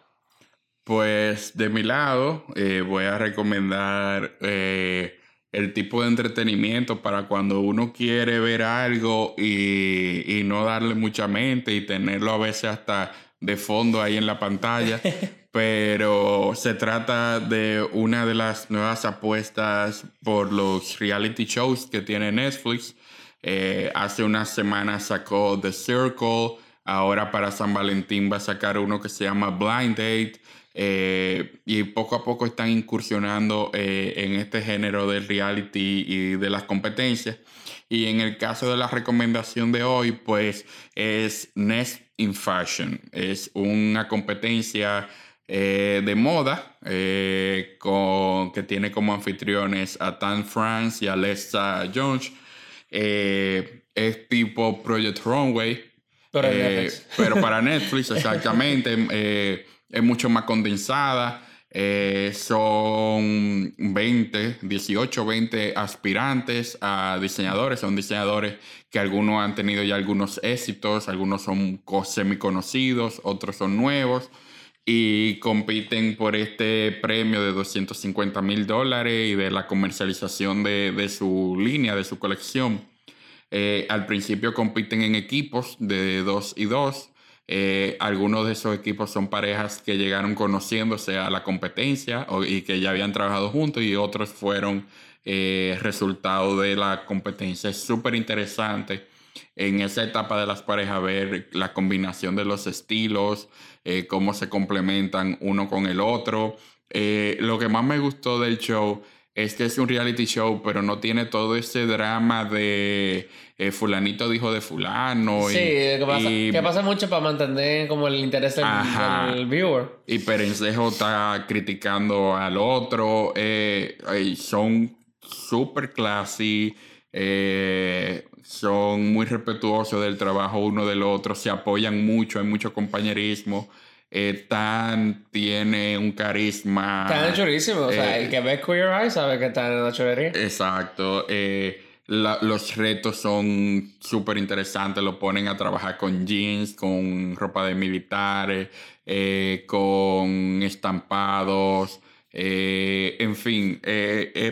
Pues, de mi lado, voy a recomendar el tipo de entretenimiento para cuando uno quiere ver algo y no darle mucha mente y tenerlo a veces hasta de fondo ahí en la pantalla. Pero se trata de una de las nuevas apuestas por los reality shows que tiene Netflix. Hace unas semanas sacó The Circle. Ahora para San Valentín va a sacar uno que se llama Blind Date. Y poco a poco están incursionando en este género del reality y de las competencias. Y en el caso de la recomendación de hoy, pues es Next in Fashion. Es una competencia de moda que tiene como anfitriones a Tan France y a Lessa Jones. Es tipo Project Runway pero para Netflix, exactamente. Es mucho más condensada, Son 18, 20 aspirantes a diseñadores. Son diseñadores que algunos han tenido ya algunos éxitos, algunos son semiconocidos, otros son nuevos, y compiten por este premio de $250,000 y de la comercialización de su línea, de su colección. Al principio compiten en equipos de 2 y 2. Algunos de esos equipos son parejas que llegaron conociéndose a la competencia y que ya habían trabajado juntos, y otros fueron resultado de la competencia. Es súper interesante en esa etapa de las parejas ver la combinación de los estilos, cómo se complementan uno con el otro. Lo que más me gustó del show es que es un reality show, pero no tiene todo ese drama de fulanito dijo de fulano. Sí, que pasa mucho para mantener como el interés del viewer. Y Perencejo está criticando al otro. Son super classy, son muy respetuosos del trabajo uno del otro, se apoyan mucho, hay mucho compañerismo. Tan tiene un carisma. Tan churísimo. O sea, el que ve Queer Eye sabe que está en la chulería. Exacto. Los retos son súper interesantes. Lo ponen a trabajar con jeans, con ropa de militares, con estampados. En fin,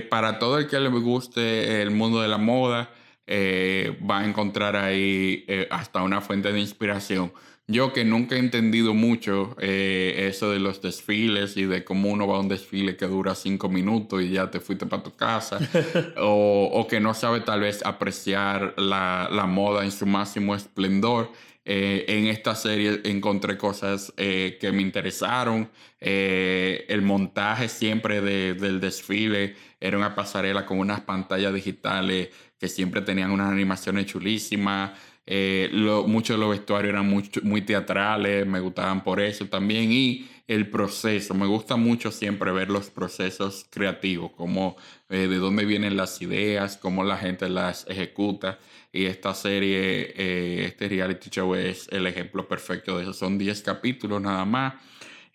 para todo el que le guste el mundo de la moda, va a encontrar ahí hasta una fuente de inspiración. Yo, que nunca he entendido mucho eso de los desfiles y de cómo uno va a un desfile que dura 5 minutos y ya te fuiste para tu casa, o que no sabe tal vez apreciar la moda en su máximo esplendor, en esta serie encontré cosas que me interesaron. El montaje siempre del desfile era una pasarela con unas pantallas digitales que siempre tenían unas animaciones chulísimas. Muchos de los vestuarios eran muy teatrales, me gustaban por eso también. Y el proceso, me gusta mucho siempre ver los procesos creativos, como de dónde vienen las ideas, cómo la gente las ejecuta. Y esta serie, este reality show es el ejemplo perfecto de eso. Son 10 capítulos nada más.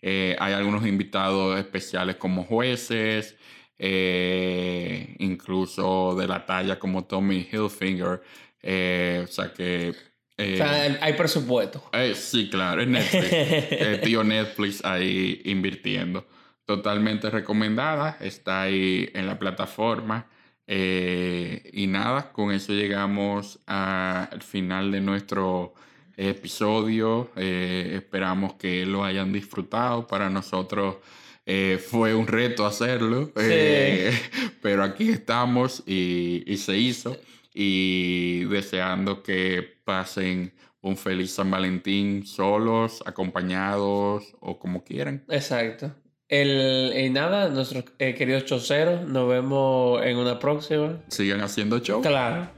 Hay algunos invitados especiales como jueces, incluso de la talla como Tommy Hilfiger. O sea que... o sea, hay presupuesto. Sí, claro, es Netflix. Tío Netflix ahí invirtiendo. Totalmente recomendada. Está ahí en la plataforma. Y nada, con eso llegamos al final de nuestro episodio. Esperamos que lo hayan disfrutado. Para nosotros fue un reto hacerlo. Sí. Pero aquí estamos y se hizo. Y deseando que pasen un feliz San Valentín solos, acompañados o como quieran. Exacto. Y nada, nuestros queridos choceros, nos vemos en una próxima. Sigan haciendo show. Claro.